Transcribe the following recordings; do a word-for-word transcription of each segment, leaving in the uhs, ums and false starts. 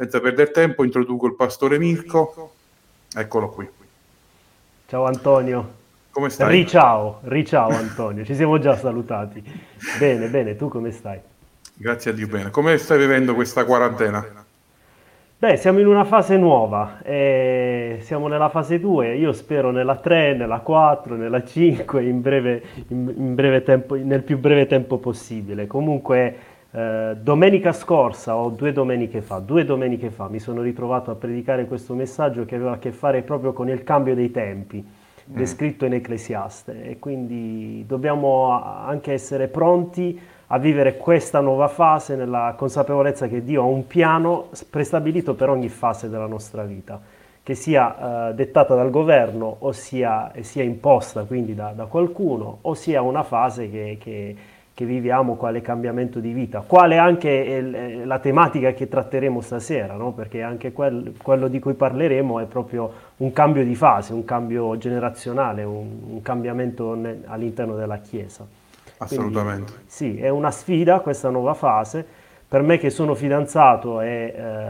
Senza perdere tempo introduco il pastore Mirko, eccolo qui. Ciao Antonio. Come stai? Riciao, riciao Antonio, ci siamo già salutati. Bene, bene, tu come stai? Grazie a Dio, bene. Come stai vivendo questa quarantena? Beh, siamo in una fase nuova, eh, siamo nella fase due, io spero nella tre, nella quattro, nella cinque, in breve, in, in breve tempo, nel più breve tempo possibile. Comunque eh, domenica scorsa o due domeniche fa, due domeniche fa mi sono ritrovato a predicare questo messaggio che aveva a che fare proprio con il cambio dei tempi, descritto in Ecclesiaste, e quindi dobbiamo anche essere pronti a vivere questa nuova fase nella consapevolezza che Dio ha un piano prestabilito per ogni fase della nostra vita, che sia eh, dettata dal governo o sia, sia imposta quindi da, da qualcuno, o sia una fase che, che, che viviamo quale cambiamento di vita, quale anche el, la tematica che tratteremo stasera, no? Perché anche quel, quello di cui parleremo è proprio un cambio di fase, un cambio generazionale, un, un cambiamento ne, all'interno della Chiesa. Assolutamente. Quindi, sì, è una sfida questa nuova fase. Per me che sono fidanzato è,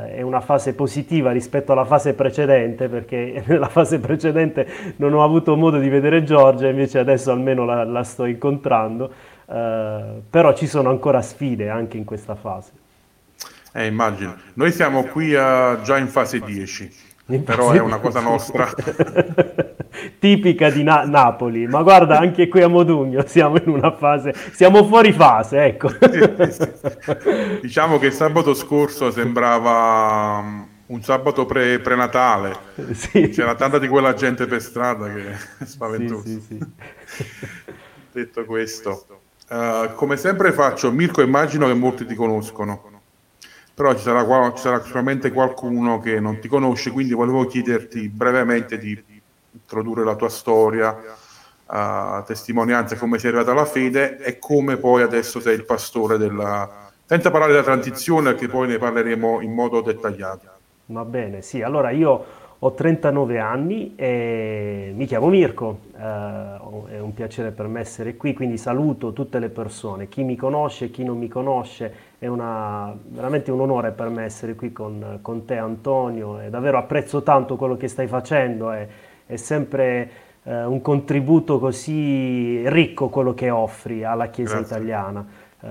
eh, è una fase positiva rispetto alla fase precedente, perché nella fase precedente non ho avuto modo di vedere Giorgia, invece adesso almeno la, la sto incontrando, eh, però ci sono ancora sfide anche in questa fase. Eh, immagino. Noi siamo qui a, già in fase dieci. Però è una cosa nostra tipica di Na- Napoli, ma guarda anche qui a Modugno siamo in una fase, siamo fuori fase, ecco. Diciamo che sabato scorso sembrava un sabato pre- prenatale, sì. C'era tanta di quella gente per strada che è spaventosa. Sì, sì, sì. Detto questo, uh, come sempre faccio, Mirko, immagino che molti ti conoscono. Però ci sarà, ci sarà sicuramente qualcuno che non ti conosce, quindi volevo chiederti brevemente di introdurre la tua storia, uh, testimonianza, come sei arrivato alla fede e come poi adesso sei il pastore della... senza parlare della transizione, che poi ne parleremo in modo dettagliato. Va bene, sì. Allora io ho trentanove anni e mi chiamo Mirko, uh, è un piacere per me essere qui, quindi saluto tutte le persone, chi mi conosce, chi non mi conosce. È una, veramente un onore per me essere qui con, con te Antonio, e davvero apprezzo tanto quello che stai facendo, è, è sempre eh, un contributo così ricco quello che offri alla Chiesa Grazie. Italiana. Eh,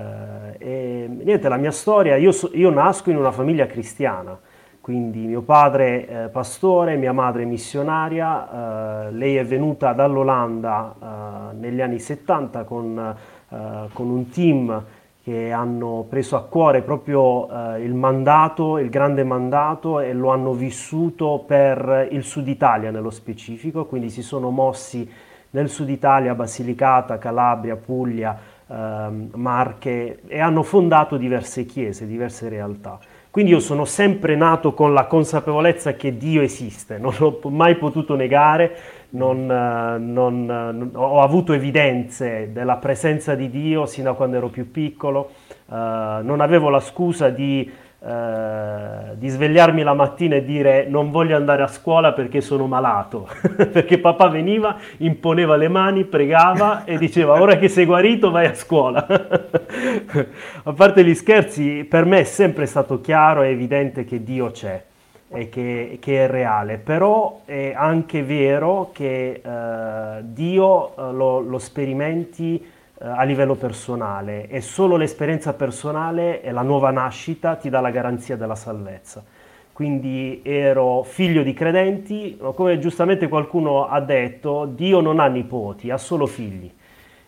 e, niente, la mia storia, io, so, io nasco in una famiglia cristiana, quindi mio padre eh, pastore, mia madre missionaria, eh, lei è venuta dall'Olanda eh, negli anni settanta con, eh, con un team che hanno preso a cuore proprio eh, il mandato, il grande mandato, e lo hanno vissuto per il Sud Italia nello specifico, quindi si sono mossi nel Sud Italia, Basilicata, Calabria, Puglia, eh, Marche, e hanno fondato diverse chiese, diverse realtà. Quindi io sono sempre nato con la consapevolezza che Dio esiste, non l'ho mai potuto negare, non, non, non, ho avuto evidenze della presenza di Dio sino a quando ero più piccolo, uh, non avevo la scusa di, uh, di svegliarmi la mattina e dire non voglio andare a scuola perché sono malato, perché papà veniva, imponeva le mani, pregava e diceva ora che sei guarito vai a scuola. A parte gli scherzi, per me è sempre stato chiaro e evidente che Dio c'è e che, che è reale, però è anche vero che eh, Dio lo, lo sperimenti eh, a livello personale, e solo l'esperienza personale e la nuova nascita ti dà la garanzia della salvezza. Quindi ero figlio di credenti, come giustamente qualcuno ha detto, Dio non ha nipoti, ha solo figli.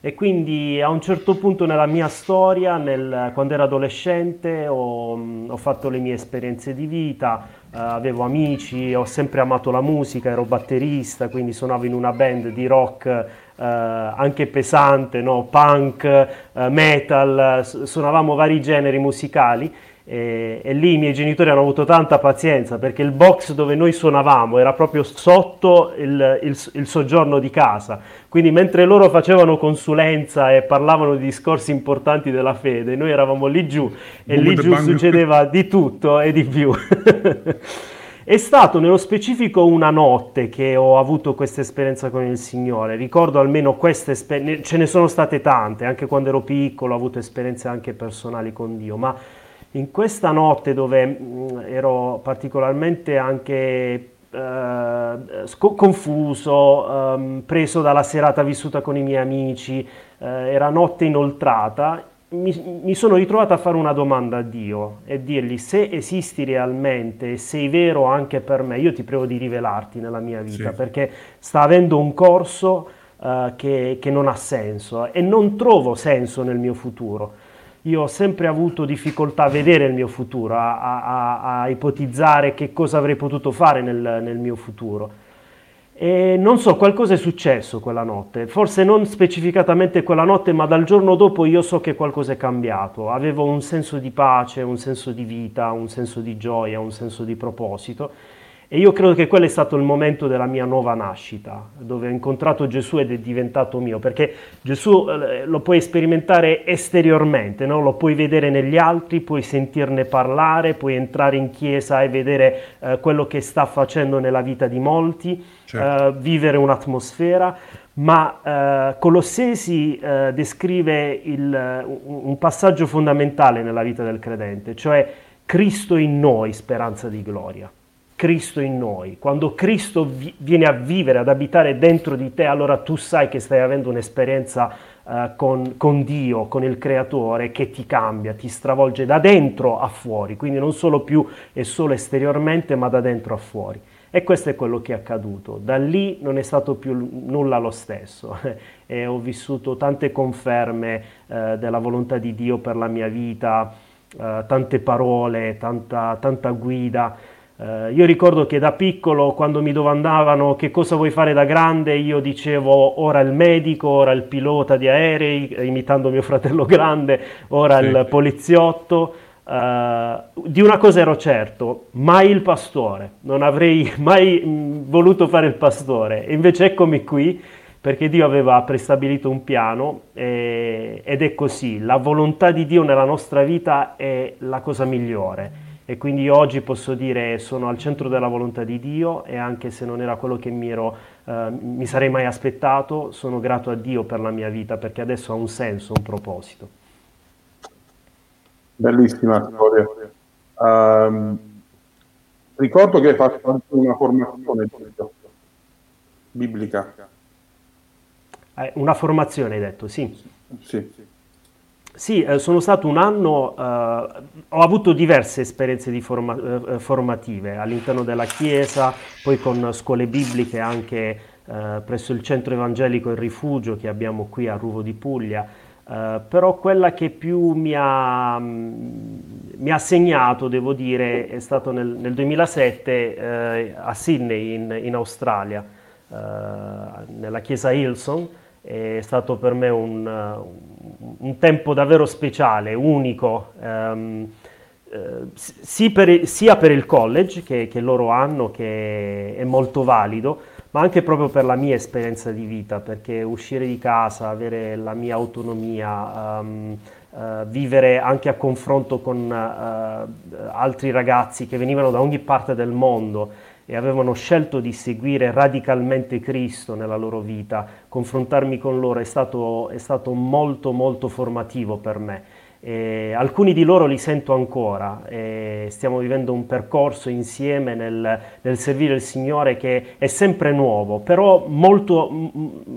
E quindi a un certo punto nella mia storia, nel, quando ero adolescente, ho, ho fatto le mie esperienze di vita, eh, avevo amici, ho sempre amato la musica, ero batterista, quindi suonavo in una band di rock eh, anche pesante, no? Punk, eh, metal, suonavamo vari generi musicali. E, e lì i miei genitori hanno avuto tanta pazienza perché il box dove noi suonavamo era proprio sotto il, il, il soggiorno di casa, quindi mentre loro facevano consulenza e parlavano di discorsi importanti della fede, noi eravamo lì giù, e lì giù succedeva di tutto e di più. È stato nello specifico una notte che ho avuto questa esperienza con il Signore, ricordo almeno queste esperienze, ce ne sono state tante, anche quando ero piccolo ho avuto esperienze anche personali con Dio, ma In questa notte dove mh, ero particolarmente anche eh, sc- confuso, ehm, preso dalla serata vissuta con i miei amici, eh, era notte inoltrata, mi, mi sono ritrovato a fare una domanda a Dio e dirgli: se esisti realmente e sei vero anche per me, io ti prego di rivelarti nella mia vita, sì, perché sta avendo un corso eh, che, che non ha senso e non trovo senso nel mio futuro. Io ho sempre avuto difficoltà a vedere il mio futuro, a, a, a ipotizzare che cosa avrei potuto fare nel, nel mio futuro. E non so, qualcosa è successo quella notte, forse non specificatamente quella notte, ma dal giorno dopo io so che qualcosa è cambiato. Avevo un senso di pace, un senso di vita, un senso di gioia, un senso di proposito. E io credo che quello è stato il momento della mia nuova nascita, dove ho incontrato Gesù ed è diventato mio, perché Gesù lo puoi sperimentare esteriormente, no? Lo puoi vedere negli altri, puoi sentirne parlare, puoi entrare in chiesa e vedere eh, quello che sta facendo nella vita di molti, certo, eh, vivere un'atmosfera. Ma eh, Colossesi eh, descrive il, un passaggio fondamentale nella vita del credente, cioè Cristo in noi, speranza di gloria. Cristo in noi, quando Cristo vi- viene a vivere, ad abitare dentro di te, allora tu sai che stai avendo un'esperienza eh, con, con Dio, con il Creatore, che ti cambia, ti stravolge da dentro a fuori, quindi non solo più e solo esteriormente, ma da dentro a fuori. E questo è quello che è accaduto. Da lì non è stato più nulla lo stesso e ho vissuto tante conferme eh, della volontà di Dio per la mia vita, eh, tante parole, tanta, tanta guida. Uh, io ricordo che da piccolo, quando mi domandavano che cosa vuoi fare da grande, io dicevo ora il medico, ora il pilota di aerei, imitando mio fratello grande, ora sì, il poliziotto. Uh, di una cosa ero certo, mai il pastore, non avrei mai mh, voluto fare il pastore. E invece eccomi qui, perché Dio aveva prestabilito un piano e, ed è così. La volontà di Dio nella nostra vita è la cosa migliore. E quindi oggi posso dire sono al centro della volontà di Dio, e anche se non era quello che mi, ero, eh, mi sarei mai aspettato, sono grato a Dio per la mia vita, perché adesso ha un senso, un proposito. Bellissima storia. Um, ricordo che hai fatto anche una formazione biblica. Eh, una formazione, hai detto, sì. Sì, sì. Sì, sono stato un anno, eh, ho avuto diverse esperienze di forma, eh, formative all'interno della Chiesa, poi con scuole bibliche anche eh, presso il Centro Evangelico e Rifugio che abbiamo qui a Ruvo di Puglia, eh, però quella che più mi ha, mi ha segnato, devo dire, è stato nel, nel duemilasette eh, a Sydney in, in Australia, eh, nella Chiesa Hillsong. È stato per me un, un tempo davvero speciale, unico, ehm, eh, sì per, sia per il college che, che loro hanno, che è molto valido, ma anche proprio per la mia esperienza di vita, perché uscire di casa, avere la mia autonomia, ehm, eh, vivere anche a confronto con eh, altri ragazzi che venivano da ogni parte del mondo e avevano scelto di seguire radicalmente Cristo nella loro vita, confrontarmi con loro è stato, è stato molto molto formativo per me. E alcuni di loro li sento ancora, e stiamo vivendo un percorso insieme nel, nel servire il Signore che è sempre nuovo, però molto,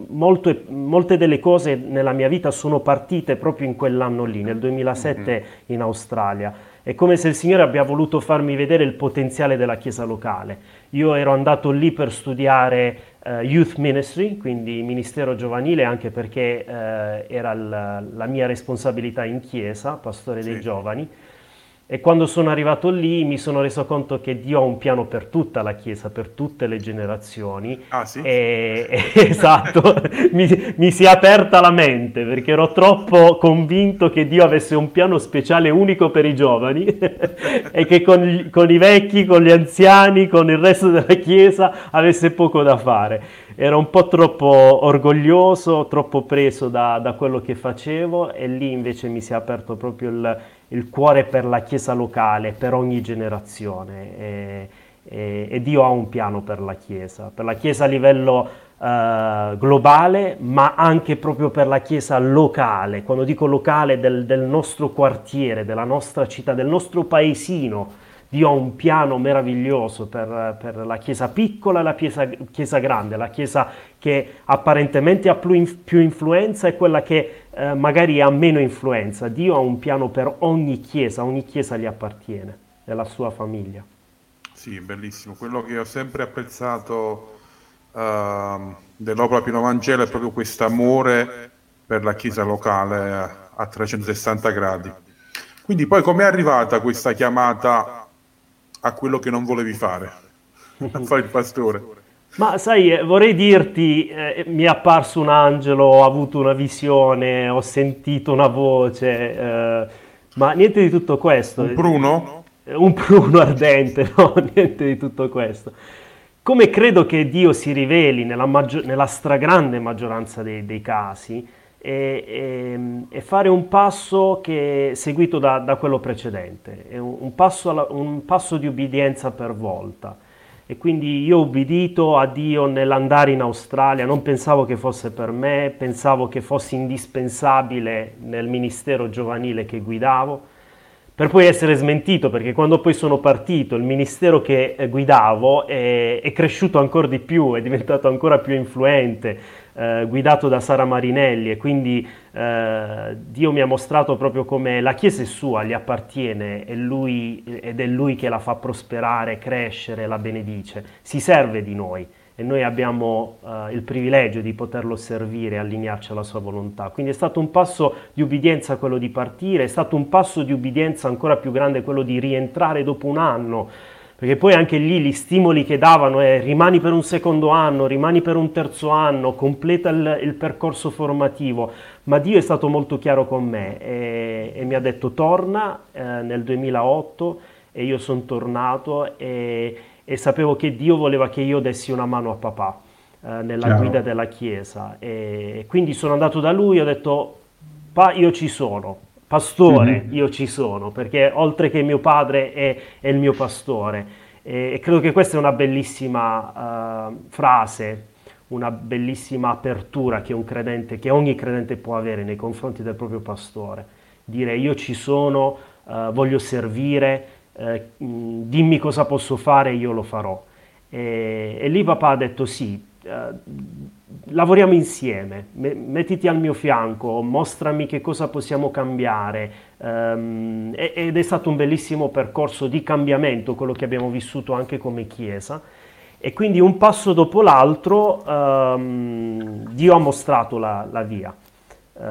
molto, molte delle cose nella mia vita sono partite proprio in quell'anno lì, nel duemilasette mm-hmm. in Australia. È come se il Signore abbia voluto farmi vedere il potenziale della chiesa locale. Io ero andato lì per studiare uh, Youth Ministry, quindi ministero giovanile, anche perché uh, era l- la mia responsabilità in chiesa, pastore dei sì. giovani. E quando sono arrivato lì mi sono reso conto che Dio ha un piano per tutta la Chiesa, per tutte le generazioni. Ah sì? E, e, esatto, mi, mi si è aperta la mente perché ero troppo convinto che Dio avesse un piano speciale unico per i giovani e che con, con i vecchi, con gli anziani, con il resto della Chiesa avesse poco da fare. Ero un po' troppo orgoglioso, troppo preso da, da quello che facevo, e lì invece mi si è aperto proprio il... il cuore per la chiesa locale, per ogni generazione, e, e, e Dio ha un piano per la chiesa, per la chiesa a livello eh, globale, ma anche proprio per la Chiesa locale. Quando dico locale, del, del nostro quartiere, della nostra città, del nostro paesino, Dio ha un piano meraviglioso per, per la Chiesa piccola e la chiesa, chiesa grande, la Chiesa che apparentemente ha più influenza e quella che eh, magari ha meno influenza. Dio ha un piano per ogni Chiesa, ogni Chiesa gli appartiene, della sua famiglia. Sì, bellissimo. Quello che ho sempre apprezzato uh, dell'opera Pieno Vangelo è proprio questo amore per la Chiesa locale a trecentosessanta gradi. Quindi poi com'è arrivata questa chiamata a quello che non volevi fare, a fare il pastore? Ma sai, vorrei dirti, eh, mi è apparso un angelo, ho avuto una visione, ho sentito una voce, eh, ma niente di tutto questo. Un pruno? Un pruno ardente, no, niente di tutto questo. Come credo che Dio si riveli nella, maggior- nella stragrande maggioranza dei, dei casi, E, e fare un passo che è seguito da, da quello precedente, è un, un, passo alla, un passo di obbedienza per volta. E quindi io ho obbedito a Dio nell'andare in Australia, non pensavo che fosse per me, pensavo che fosse indispensabile nel ministero giovanile che guidavo, per poi essere smentito, perché quando poi sono partito il ministero che guidavo è, è cresciuto ancora di più, è diventato ancora più influente, Eh, guidato da Sara Marinelli, e quindi eh, Dio mi ha mostrato proprio come la Chiesa è sua, gli appartiene, è lui, ed è Lui che la fa prosperare, crescere, la benedice, si serve di noi e noi abbiamo eh, il privilegio di poterlo servire, allinearci alla sua volontà. Quindi è stato un passo di obbedienza quello di partire, è stato un passo di obbedienza ancora più grande quello di rientrare dopo un anno, perché poi anche lì gli stimoli che davano è rimani per un secondo anno, rimani per un terzo anno, completa il, il percorso formativo, ma Dio è stato molto chiaro con me e, e mi ha detto torna eh, nel duemilaotto, e io sono tornato e, e sapevo che Dio voleva che io dessi una mano a papà eh, nella Ciao. guida della Chiesa, e quindi sono andato da lui e ho detto pa, io ci sono. Pastore, io ci sono, perché oltre che mio padre è, è il mio pastore, e credo che questa è una bellissima uh, frase, una bellissima apertura che un credente, che ogni credente può avere nei confronti del proprio pastore, dire io ci sono, uh, voglio servire, uh, mh, dimmi cosa posso fare, io lo farò. E, e lì papà ha detto sì, uh, lavoriamo insieme, mettiti al mio fianco, mostrami che cosa possiamo cambiare, um, ed è stato un bellissimo percorso di cambiamento quello che abbiamo vissuto anche come Chiesa, e quindi un passo dopo l'altro um, Dio ha mostrato la, la via. Uh,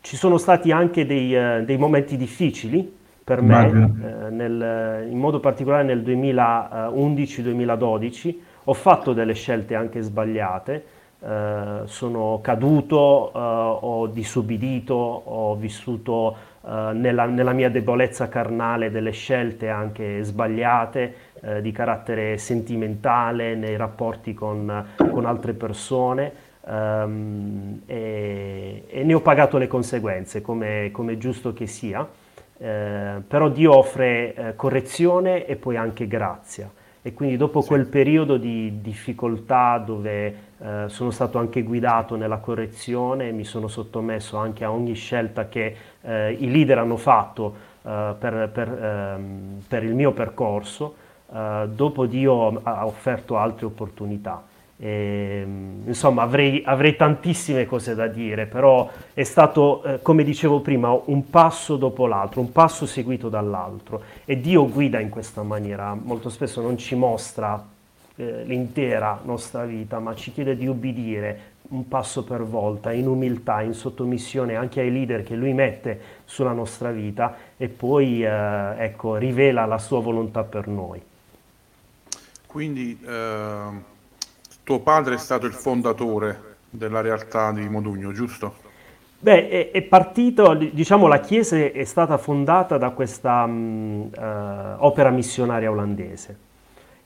ci sono stati anche dei, uh, dei momenti difficili per me, uh, nel, in modo particolare nel duemilaundici duemiladodici ho fatto delle scelte anche sbagliate. Uh, sono caduto, uh, ho disobbedito, ho vissuto uh, nella, nella mia debolezza carnale delle scelte anche sbagliate, uh, di carattere sentimentale nei rapporti con, con altre persone, um, e, e ne ho pagato le conseguenze come, come è giusto che sia, uh, però Dio offre uh, correzione e poi anche grazia. E quindi dopo sì. quel periodo di difficoltà dove eh, sono stato anche guidato nella correzione, mi sono sottomesso anche a ogni scelta che eh, i leader hanno fatto eh, per, per, ehm, per il mio percorso, eh, dopo Dio ha offerto altre opportunità. E, insomma, avrei, avrei tantissime cose da dire, però è stato, eh, come dicevo prima, un passo dopo l'altro, un passo seguito dall'altro, e Dio guida in questa maniera. Molto spesso non ci mostra eh, l'intera nostra vita, ma ci chiede di obbedire un passo per volta, in umiltà, in sottomissione anche ai leader che Lui mette sulla nostra vita, e poi eh, ecco, rivela la Sua volontà per noi. Quindi eh... tuo padre è stato il fondatore della realtà di Modugno, giusto? Beh, è, è partito, diciamo, la Chiesa è stata fondata da questa mh, uh, opera missionaria olandese.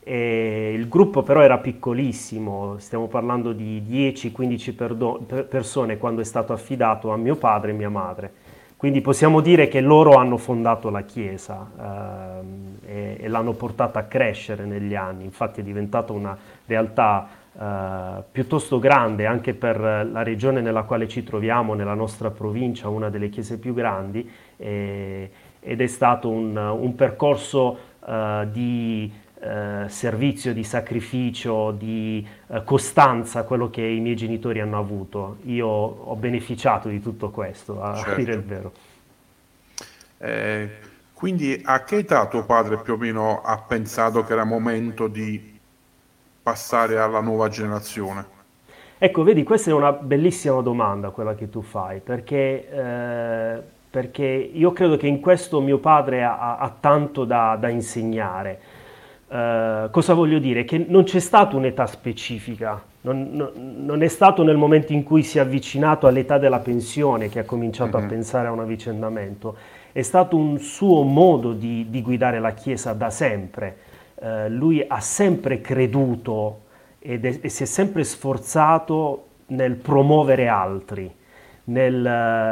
E il gruppo però era piccolissimo, stiamo parlando di dieci quindici perdo- per persone quando è stato affidato a mio padre e mia madre. Quindi possiamo dire che loro hanno fondato la Chiesa uh, e, e l'hanno portata a crescere negli anni, infatti è diventata una realtà eh, piuttosto grande anche per la regione nella quale ci troviamo, nella nostra provincia, una delle chiese più grandi, eh, ed è stato un, un percorso eh, di eh, servizio, di sacrificio, di eh, costanza, quello che i miei genitori hanno avuto. Io ho beneficiato di tutto questo, a certo. dire il vero. Eh... Quindi a che età tuo padre più o meno ha pensato che era momento di passare alla nuova generazione? Ecco, vedi, questa è una bellissima domanda quella che tu fai, perché, eh, perché io credo che in questo mio padre ha, ha tanto da, da insegnare. Eh, cosa voglio dire? Che non c'è stata un'età specifica, non, non, non è stato nel momento in cui si è avvicinato all'età della pensione che ha cominciato mm-hmm. a pensare a un avvicendamento. È stato un suo modo di, di guidare la Chiesa da sempre. Eh, lui ha sempre creduto ed è, e si è sempre sforzato nel promuovere altri, nel,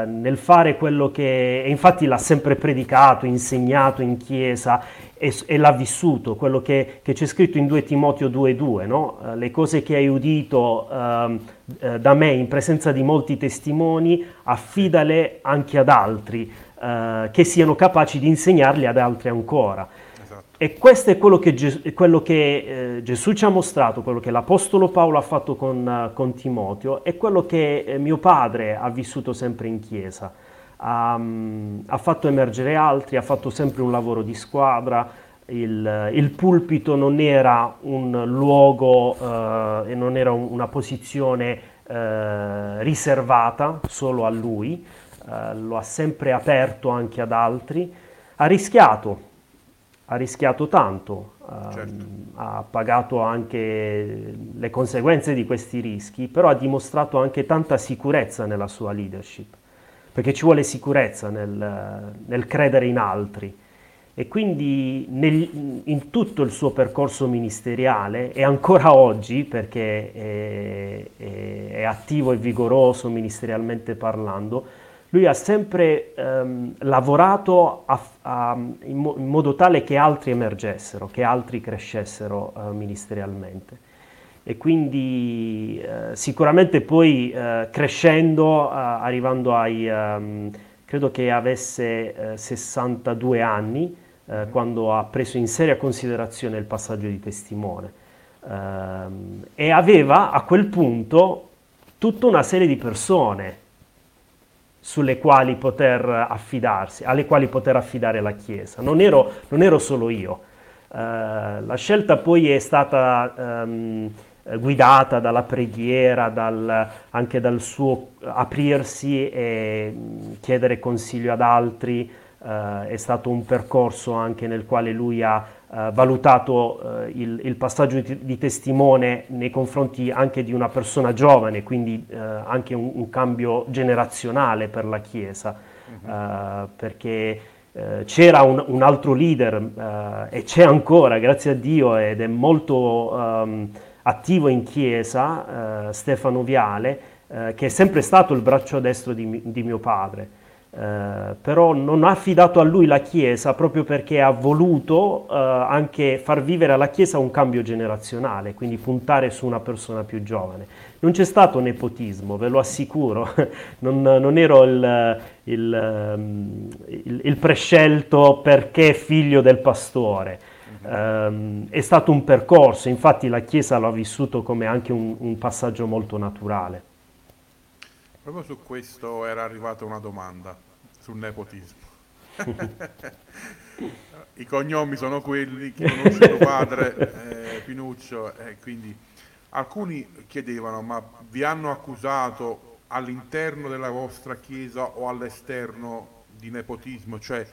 nel fare quello che... E infatti l'ha sempre predicato, insegnato in Chiesa e, e l'ha vissuto, quello che, che c'è scritto in due Timoteo due due, no? Eh, le cose che hai udito eh, da me in presenza di molti testimoni, affidale anche ad altri, Uh, che siano capaci di insegnarli ad altri ancora. Esatto. E questo è quello che, Ges- quello che eh, Gesù ci ha mostrato, quello che l'Apostolo Paolo ha fatto con, uh, con Timoteo, e quello che eh, mio padre ha vissuto sempre in Chiesa. Um, ha fatto emergere altri, ha fatto sempre un lavoro di squadra. Il, il pulpito non era un luogo uh, e non era un, una posizione uh, riservata solo a lui. Uh, lo ha sempre aperto anche ad altri, ha rischiato, ha rischiato tanto, uh, certo. ha pagato anche le conseguenze di questi rischi, però ha dimostrato anche tanta sicurezza nella sua leadership, perché ci vuole sicurezza nel, nel credere in altri. E quindi nel, in tutto il suo percorso ministeriale, e ancora oggi, perché è, è, è attivo e vigoroso ministerialmente parlando, lui ha sempre ehm, lavorato a, a, in, mo- in modo tale che altri emergessero, che altri crescessero eh, ministerialmente. E quindi eh, sicuramente poi eh, crescendo, eh, arrivando ai... Ehm, credo che avesse eh, sessantadue anni, eh, quando ha preso in seria considerazione il passaggio di testimone. Ehm, e aveva a quel punto tutta una serie di persone sulle quali poter affidarsi, alle quali poter affidare la Chiesa. Non ero, non ero solo io. Uh, la scelta poi è stata um, guidata dalla preghiera, dal, anche dal suo aprirsi e chiedere consiglio ad altri. Uh, è stato un percorso anche nel quale lui ha uh, valutato uh, il, il passaggio di, di testimone nei confronti anche di una persona giovane, quindi uh, anche un, un cambio generazionale per la Chiesa, uh-huh. uh, perché uh, c'era un, un altro leader uh, e c'è ancora, grazie a Dio, ed è molto um, attivo in Chiesa, uh, Stefano Viale, uh, che è sempre stato il braccio destro di, di mio padre. Uh, però non ha affidato a lui la Chiesa proprio perché ha voluto uh, anche far vivere alla Chiesa un cambio generazionale, quindi puntare su una persona più giovane. Non c'è stato nepotismo, ve lo assicuro, non, non ero il, il, il, il prescelto perché figlio del pastore, uh, è stato un percorso, infatti la Chiesa lo ha vissuto come anche un, un passaggio molto naturale. Proprio su questo era arrivata una domanda, sul nepotismo. I cognomi sono quelli, chi conosce tuo padre, eh, Pinuccio, eh, quindi alcuni chiedevano, ma vi hanno accusato all'interno della vostra chiesa o all'esterno di nepotismo? Cioè,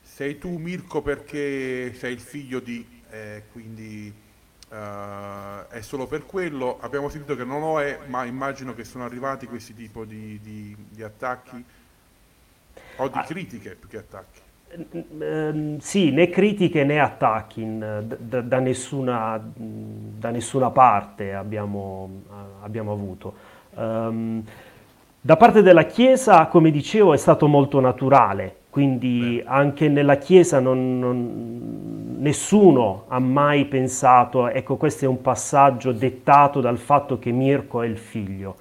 sei tu Mirko perché sei il figlio di, eh, quindi... Uh, è solo per quello. Abbiamo sentito che non lo è, ma immagino che sono arrivati questi tipo di, di, di attacchi o di ah, critiche più che attacchi. Ehm, sì, né critiche né attacchi in, da, da, nessuna, da nessuna parte abbiamo, abbiamo avuto. Um, da parte della Chiesa, come dicevo, è stato molto naturale Quindi Beh. anche nella Chiesa non, non, nessuno ha mai pensato, ecco questo è un passaggio dettato dal fatto che Mirko è il figlio,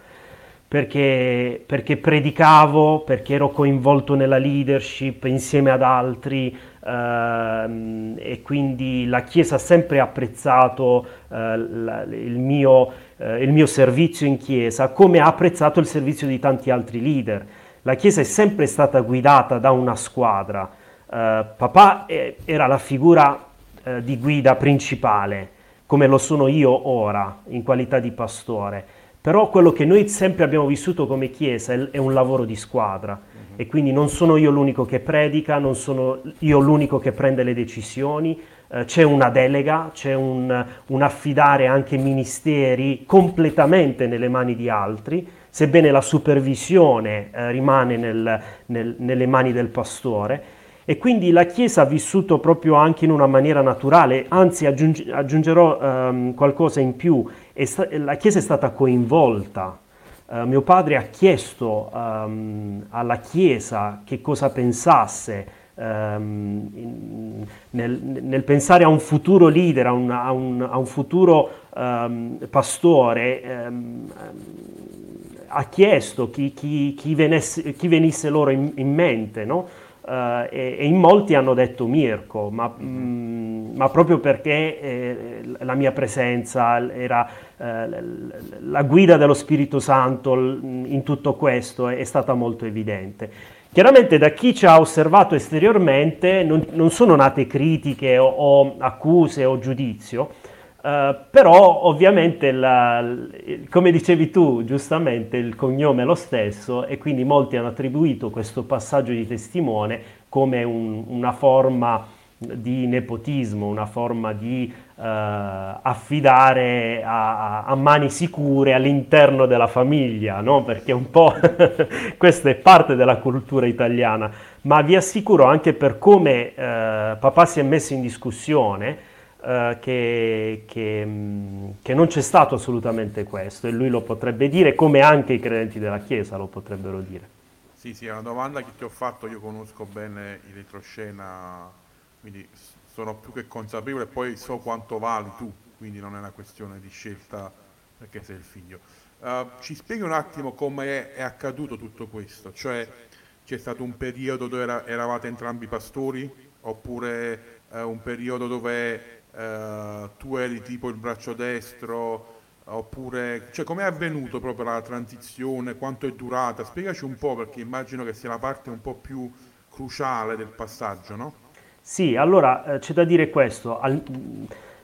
perché, perché predicavo, perché ero coinvolto nella leadership insieme ad altri, ehm, e quindi la Chiesa ha sempre apprezzato eh, la, il mio, eh, il mio servizio in Chiesa, come ha apprezzato il servizio di tanti altri leader. La Chiesa è sempre stata guidata da una squadra. Uh, papà eh, era la figura eh, di guida principale, come lo sono io ora, in qualità di pastore. Però quello che noi sempre abbiamo vissuto come Chiesa è, è un lavoro di squadra. Uh-huh. E quindi non sono io l'unico che predica, non sono io l'unico che prende le decisioni. Uh, c'è una delega, c'è un, un affidare anche ministeri completamente nelle mani di altri, sebbene la supervisione eh, rimane nel, nel, nelle mani del pastore. E quindi la Chiesa ha vissuto proprio anche in una maniera naturale, anzi aggiunge, aggiungerò ehm, qualcosa in più, è sta- la Chiesa è stata coinvolta. Eh, mio padre ha chiesto ehm, alla Chiesa che cosa pensasse ehm, in, nel, nel pensare a un futuro leader, a un, a un, a un futuro ehm, pastore, ehm, ha chiesto chi, chi, chi, venesse, chi venisse loro in, in mente, no? uh, e, e in molti hanno detto Mirko, ma, mm-hmm. mh, ma proprio perché eh, la mia presenza era eh, la guida dello Spirito Santo in tutto questo è, è stata molto evidente. Chiaramente da chi ci ha osservato esteriormente non, non sono nate critiche o, o accuse o giudizio, Uh, però ovviamente, la, come dicevi tu giustamente, il cognome è lo stesso e quindi molti hanno attribuito questo passaggio di testimone come un, una forma di nepotismo, una forma di uh, affidare a, a mani sicure all'interno della famiglia, no? Perché un po' questa è parte della cultura italiana, ma vi assicuro anche per come uh, papà si è messo in discussione, Uh, che, che, che non c'è stato assolutamente questo, e lui lo potrebbe dire, come anche i credenti della Chiesa lo potrebbero dire. Sì, sì, è una domanda che ti ho fatto, io conosco bene il retroscena, quindi sono più che consapevole, e poi so quanto vali tu, quindi non è una questione di scelta perché sei il figlio. Uh, ci spieghi un attimo come è, è accaduto tutto questo, cioè c'è stato un periodo dove era, eravate entrambi pastori, oppure uh, un periodo dove Uh, tu eri tipo il braccio destro, oppure cioè com'è avvenuto proprio la transizione, quanto è durata? Spiegaci un po', perché immagino che sia la parte un po' più cruciale del passaggio, no? Sì, allora eh, c'è da dire questo. Al,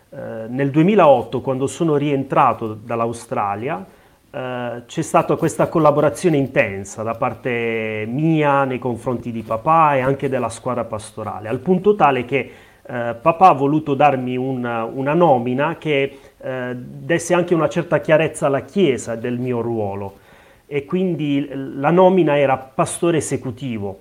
eh, nel duemilaotto, quando sono rientrato dall'Australia, eh, c'è stata questa collaborazione intensa da parte mia nei confronti di papà e anche della squadra pastorale, al punto tale che Uh, papà ha voluto darmi una, una nomina che uh, desse anche una certa chiarezza alla Chiesa del mio ruolo, e quindi la nomina era pastore esecutivo,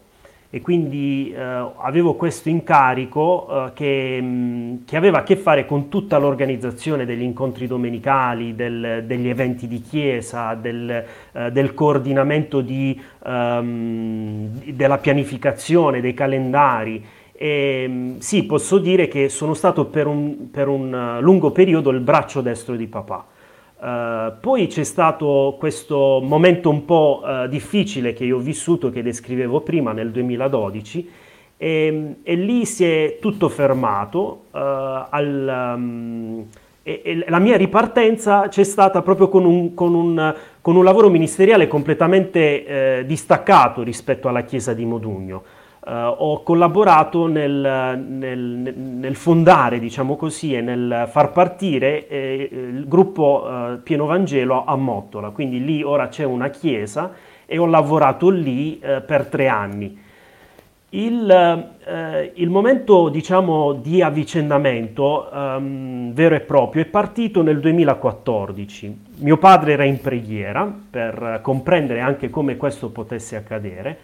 e quindi uh, avevo questo incarico uh, che, mh, che aveva a che fare con tutta l'organizzazione degli incontri domenicali, del, degli eventi di Chiesa, del, uh, del coordinamento di, um, della pianificazione, dei calendari. E, sì, posso dire che sono stato per un, per un lungo periodo il braccio destro di papà. Uh, poi c'è stato questo momento un po' uh, difficile che io ho vissuto, che descrivevo prima, nel duemiladodici, e, e lì si è tutto fermato. Uh, al, um, e, e la mia ripartenza c'è stata proprio con un, con un, con un lavoro ministeriale completamente uh, distaccato rispetto alla Chiesa di Modugno. Uh, ho collaborato nel, nel, nel fondare, diciamo così, e nel far partire eh, il gruppo eh, Pieno Vangelo a Mottola, quindi lì ora c'è una chiesa e ho lavorato lì eh, per tre anni. Il, eh, il momento, diciamo, di avvicendamento ehm, vero e proprio è partito nel duemilaquattordici. Mio padre era in preghiera per comprendere anche come questo potesse accadere.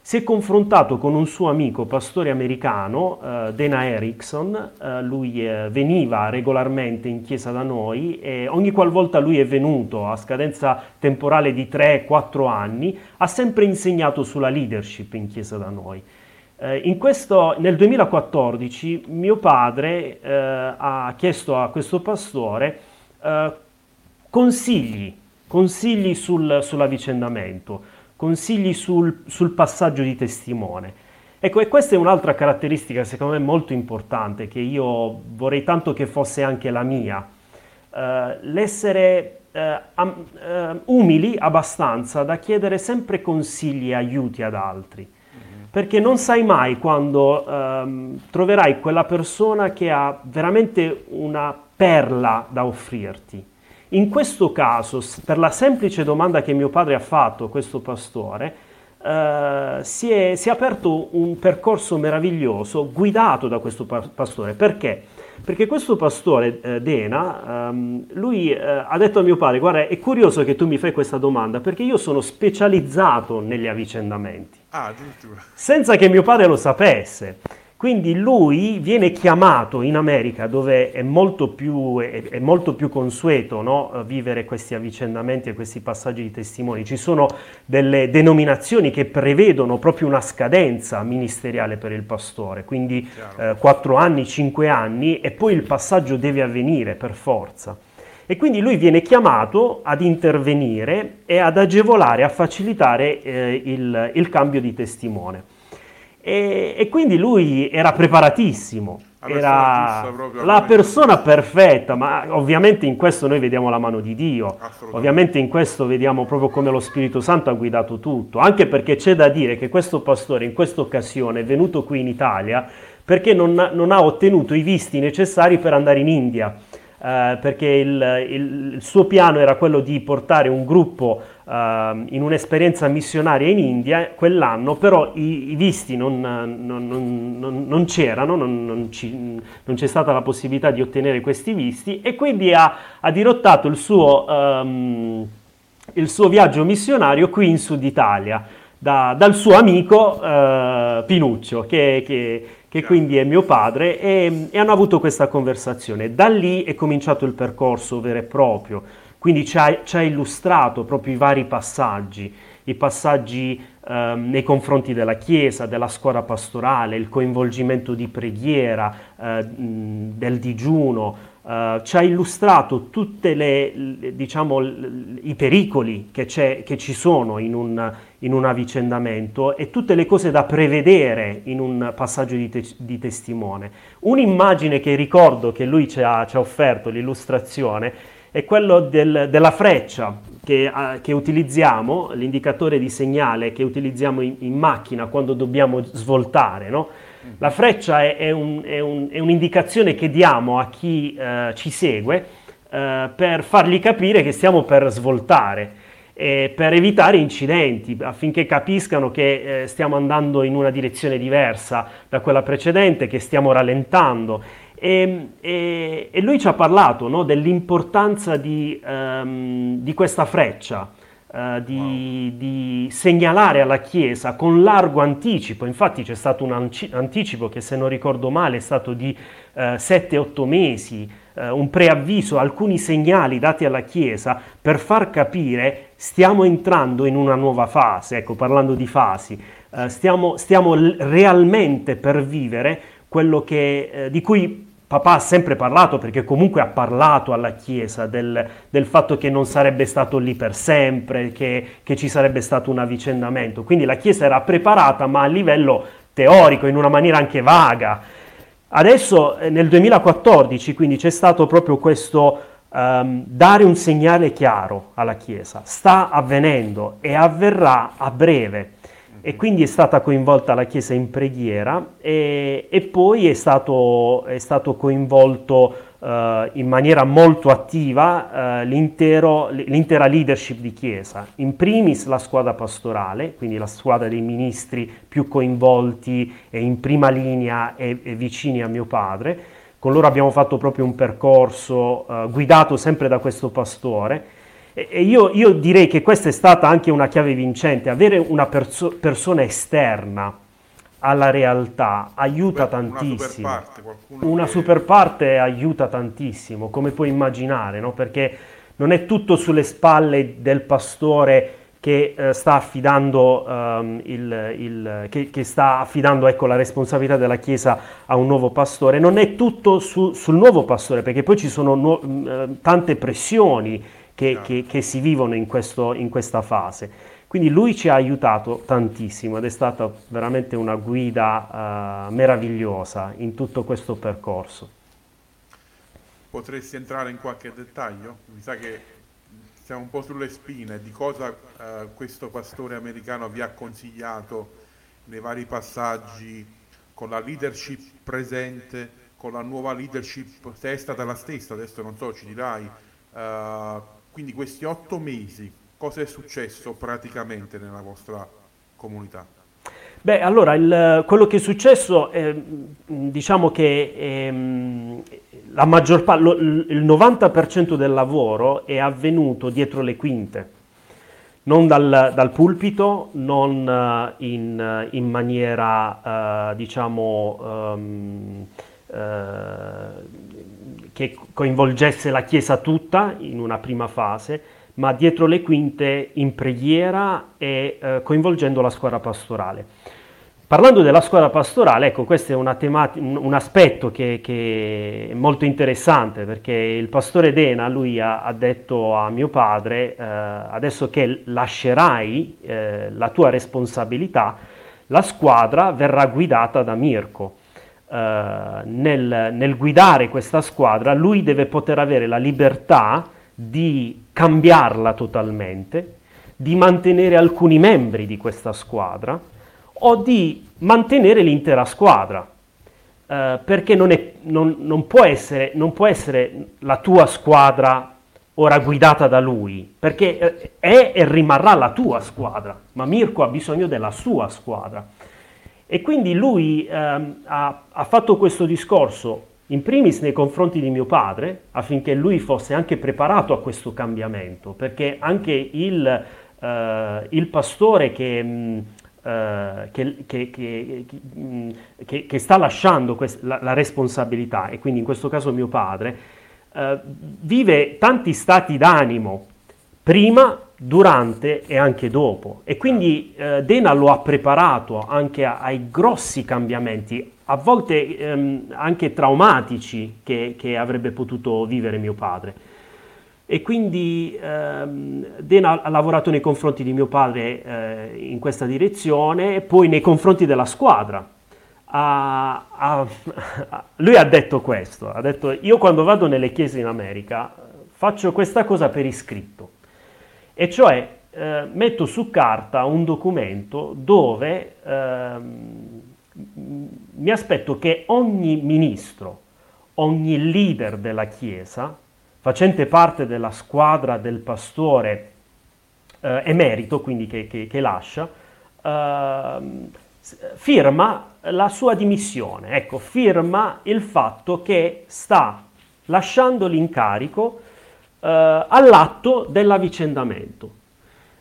Si è confrontato con un suo amico pastore americano, eh, Dana Erickson. Eh, lui eh, veniva regolarmente in chiesa da noi e ogni qualvolta lui è venuto, a scadenza temporale di tre quattro anni, ha sempre insegnato sulla leadership in chiesa da noi. Eh, in questo, nel duemilaquattordici mio padre eh, ha chiesto a questo pastore eh, consigli, consigli sul, sull'avvicendamento, consigli sul, sul passaggio di testimone. Ecco, e questa è un'altra caratteristica secondo me molto importante, che io vorrei tanto che fosse anche la mia, eh, l'essere eh, am, eh, umili abbastanza da chiedere sempre consigli e aiuti ad altri, mm-hmm. perché non sai mai quando ehm, troverai quella persona che ha veramente una perla da offrirti. In questo caso, per la semplice domanda che mio padre ha fatto a questo pastore, Uh, si, è, si è aperto un percorso meraviglioso guidato da questo pastore. Perché? Perché questo pastore, eh, Dana, um, lui eh, ha detto a mio padre: guarda, è curioso che tu mi fai questa domanda perché io sono specializzato negli avvicendamenti. Ah, addirittura. Senza che mio padre lo sapesse. Quindi lui viene chiamato in America, dove è molto più, è, è molto più consueto, no? Vivere questi avvicendamenti e questi passaggi di testimoni. Ci sono delle denominazioni che prevedono proprio una scadenza ministeriale per il pastore, quindi quattro eh, anni, cinque anni, e poi il passaggio deve avvenire per forza. E quindi lui viene chiamato ad intervenire e ad agevolare, a facilitare eh, il, il cambio di testimone. E, e quindi lui era preparatissimo, era la persona perfetta, ma ovviamente in questo noi vediamo la mano di Dio, ovviamente in questo vediamo proprio come lo Spirito Santo ha guidato tutto, anche perché c'è da dire che questo pastore in questa occasione è venuto qui in Italia perché non, non ha ottenuto i visti necessari per andare in India. Uh, perché il, il, il suo piano era quello di portare un gruppo uh, in un'esperienza missionaria in India quell'anno, però i, i visti non, non, non, non c'erano, non, non, ci, non c'è stata la possibilità di ottenere questi visti, e quindi ha, ha dirottato il suo, um, il suo viaggio missionario qui in Sud Italia, da, dal suo amico uh, Pinuccio, che... che che quindi è mio padre, e, e hanno avuto questa conversazione. Da lì è cominciato il percorso vero e proprio, quindi ci ha, ci ha illustrato proprio i vari passaggi, i passaggi eh, nei confronti della Chiesa, della scuola pastorale, il coinvolgimento di preghiera, eh, del digiuno, eh, ci ha illustrato tutte le, le diciamo, i pericoli che, c'è, che ci sono in un... in un avvicendamento, e tutte le cose da prevedere in un passaggio di, te- di testimone. Un'immagine che ricordo che lui ci ha, ci ha offerto, l'illustrazione, è quello del, della freccia che, uh, che utilizziamo, l'indicatore di segnale che utilizziamo in, in macchina quando dobbiamo svoltare, no? La freccia è, è, un, è, un, è un'indicazione che diamo a chi uh, ci segue uh, per fargli capire che stiamo per svoltare, e per evitare incidenti, affinché capiscano che eh, stiamo andando in una direzione diversa da quella precedente, che stiamo rallentando. E, e, e lui ci ha parlato, no, dell'importanza di, um, di questa freccia, uh, di, wow. di segnalare alla Chiesa con largo anticipo. Infatti c'è stato un anticipo che, se non ricordo male, è stato di uh, sette otto mesi, uh, un preavviso, alcuni segnali dati alla Chiesa per far capire: stiamo entrando in una nuova fase. Ecco, parlando di fasi, eh, stiamo, stiamo l- realmente per vivere quello che, eh, di cui papà ha sempre parlato, perché comunque ha parlato alla Chiesa del, del fatto che non sarebbe stato lì per sempre, che, che ci sarebbe stato un avvicendamento. Quindi la Chiesa era preparata, ma a livello teorico, in una maniera anche vaga. Adesso, nel duemilaquattordici, quindi c'è stato proprio questo... Um, dare un segnale chiaro alla Chiesa: sta avvenendo e avverrà a breve. E quindi è stata coinvolta la Chiesa in preghiera, e, e poi è stato, è stato coinvolto uh, in maniera molto attiva uh, l'intero, l'intera leadership di Chiesa, in primis la squadra pastorale, quindi la squadra dei ministri più coinvolti e in prima linea e, e vicini a mio padre. Con loro abbiamo fatto proprio un percorso uh, guidato sempre da questo pastore, e, e io, io direi che questa è stata anche una chiave vincente: avere una perso- persona esterna alla realtà aiuta una tantissimo, super parte, una che... super parte aiuta tantissimo, come puoi immaginare, no? Perché non è tutto sulle spalle del pastore che eh, sta affidando, um, il, il, che, che sta affidando ecco, la responsabilità della Chiesa a un nuovo pastore. Non è tutto su, sul nuovo pastore, perché poi ci sono nu- mh, tante pressioni che, no. che, che si vivono in, questo, in questa fase. Quindi lui ci ha aiutato tantissimo ed è stata veramente una guida uh, meravigliosa in tutto questo percorso. Potresti entrare in qualche dettaglio? Mi sa che siamo un po' sulle spine di cosa eh, questo pastore americano vi ha consigliato nei vari passaggi con la leadership presente, con la nuova leadership, se è stata la stessa, adesso non so, ci dirai. Uh, quindi questi otto mesi, cosa è successo praticamente nella vostra comunità? Beh, allora, il, quello che è successo, è, diciamo che... È, La maggior parte, il novanta per cento del lavoro è avvenuto dietro le quinte, non dal, dal pulpito, non in, in maniera eh, diciamo um, eh, che coinvolgesse la Chiesa tutta in una prima fase, ma dietro le quinte in preghiera e eh, coinvolgendo la squadra pastorale. Parlando della squadra pastorale, ecco, questo è una temati- un aspetto che, che è molto interessante, perché il pastore Dana, lui ha, ha detto a mio padre, eh, adesso che lascerai eh, la tua responsabilità, la squadra verrà guidata da Mirko. Eh, nel, nel guidare questa squadra, lui deve poter avere la libertà di cambiarla totalmente, di mantenere alcuni membri di questa squadra, o di mantenere l'intera squadra, eh, perché non, è, non, non, può essere, non può essere la tua squadra ora guidata da lui, perché è e rimarrà la tua squadra, ma Mirko ha bisogno della sua squadra. E quindi lui eh, ha, ha fatto questo discorso, in primis nei confronti di mio padre, affinché lui fosse anche preparato a questo cambiamento, perché anche il, eh, il pastore che... Mh, Uh, che, che, che, che, che sta lasciando quest- la, la responsabilità, e quindi in questo caso mio padre, uh, vive tanti stati d'animo prima, durante e anche dopo, e quindi uh, Dana lo ha preparato anche a, ai grossi cambiamenti, a volte um, anche traumatici, che, che avrebbe potuto vivere mio padre. E quindi ehm, Dana ha lavorato nei confronti di mio padre eh, in questa direzione, e poi nei confronti della squadra. Ah, ah, lui ha detto questo, ha detto: io quando vado nelle chiese in America faccio questa cosa per iscritto, e cioè eh, metto su carta un documento dove ehm, mi aspetto che ogni ministro, ogni leader della chiesa, facente parte della squadra del pastore eh, emerito, quindi che, che, che lascia, eh, firma la sua dimissione, ecco, firma il fatto che sta lasciando l'incarico eh, all'atto dell'avvicendamento.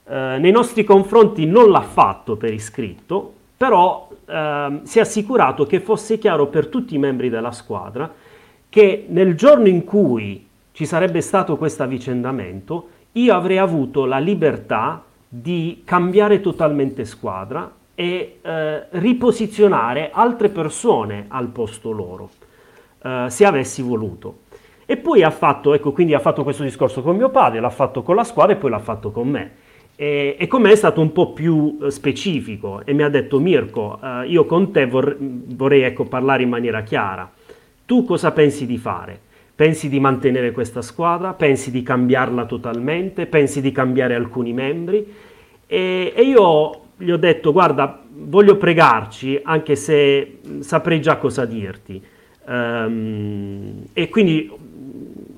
Eh, nei nostri confronti non l'ha fatto per iscritto, però eh, si è assicurato che fosse chiaro per tutti i membri della squadra che nel giorno in cui ci sarebbe stato questo avvicendamento, io avrei avuto la libertà di cambiare totalmente squadra e eh, riposizionare altre persone al posto loro, eh, se avessi voluto. E poi ha fatto, ecco, quindi ha fatto questo discorso con mio padre, l'ha fatto con la squadra e poi l'ha fatto con me. E, e con me è stato un po' più specifico, e mi ha detto: Mirko, eh, io con te vor- vorrei ecco, parlare in maniera chiara. Tu cosa pensi di fare? Pensi di mantenere questa squadra, pensi di cambiarla totalmente, pensi di cambiare alcuni membri? E, e io gli ho detto: guarda, voglio pregarci, anche se saprei già cosa dirti. Um, e quindi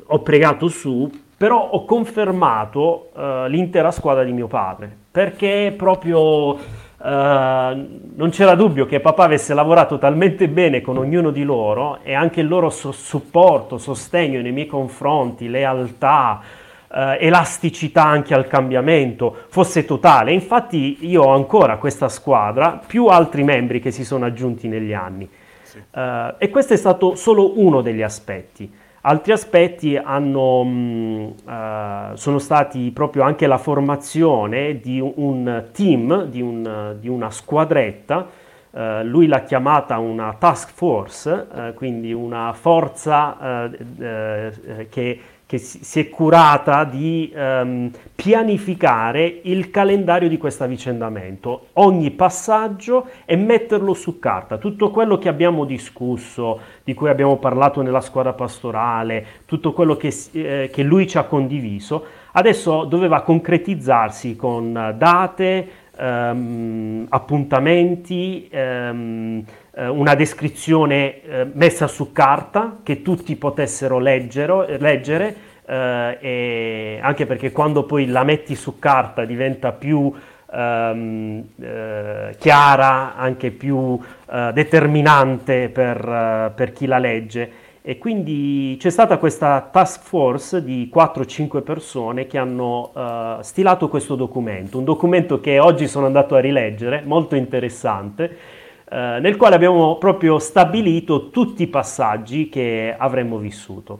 ho pregato su, però ho confermato uh, l'intera squadra di mio padre, perché proprio... Uh, non c'era dubbio che papà avesse lavorato talmente bene con ognuno di loro, e anche il loro so- supporto, sostegno nei miei confronti, lealtà, uh, elasticità anche al cambiamento, fosse totale. Infatti io ho ancora questa squadra, più altri membri che si sono aggiunti negli anni. Sì. Uh, e questo è stato solo uno degli aspetti. Altri aspetti hanno, mh, eh, sono stati proprio anche la formazione di un team, di, un, di una squadretta, eh, lui l'ha chiamata una task force, eh, quindi una forza eh, eh, che, che si è curata di ehm, pianificare il calendario di questo avvicendamento, ogni passaggio, e metterlo su carta. Tutto quello che abbiamo discusso, di cui abbiamo parlato nella squadra pastorale, tutto quello che, eh, che lui ci ha condiviso, adesso doveva concretizzarsi con date, ehm, appuntamenti, ehm, una descrizione eh, messa su carta che tutti potessero leggero, leggere, eh, e anche perché quando poi la metti su carta diventa più ehm, eh, chiara, anche più eh, determinante per, eh, per chi la legge. E quindi c'è stata questa task force di quattro cinque persone che hanno eh, stilato questo documento, un documento che oggi sono andato a rileggere, molto interessante, nel quale abbiamo proprio stabilito tutti i passaggi che avremmo vissuto.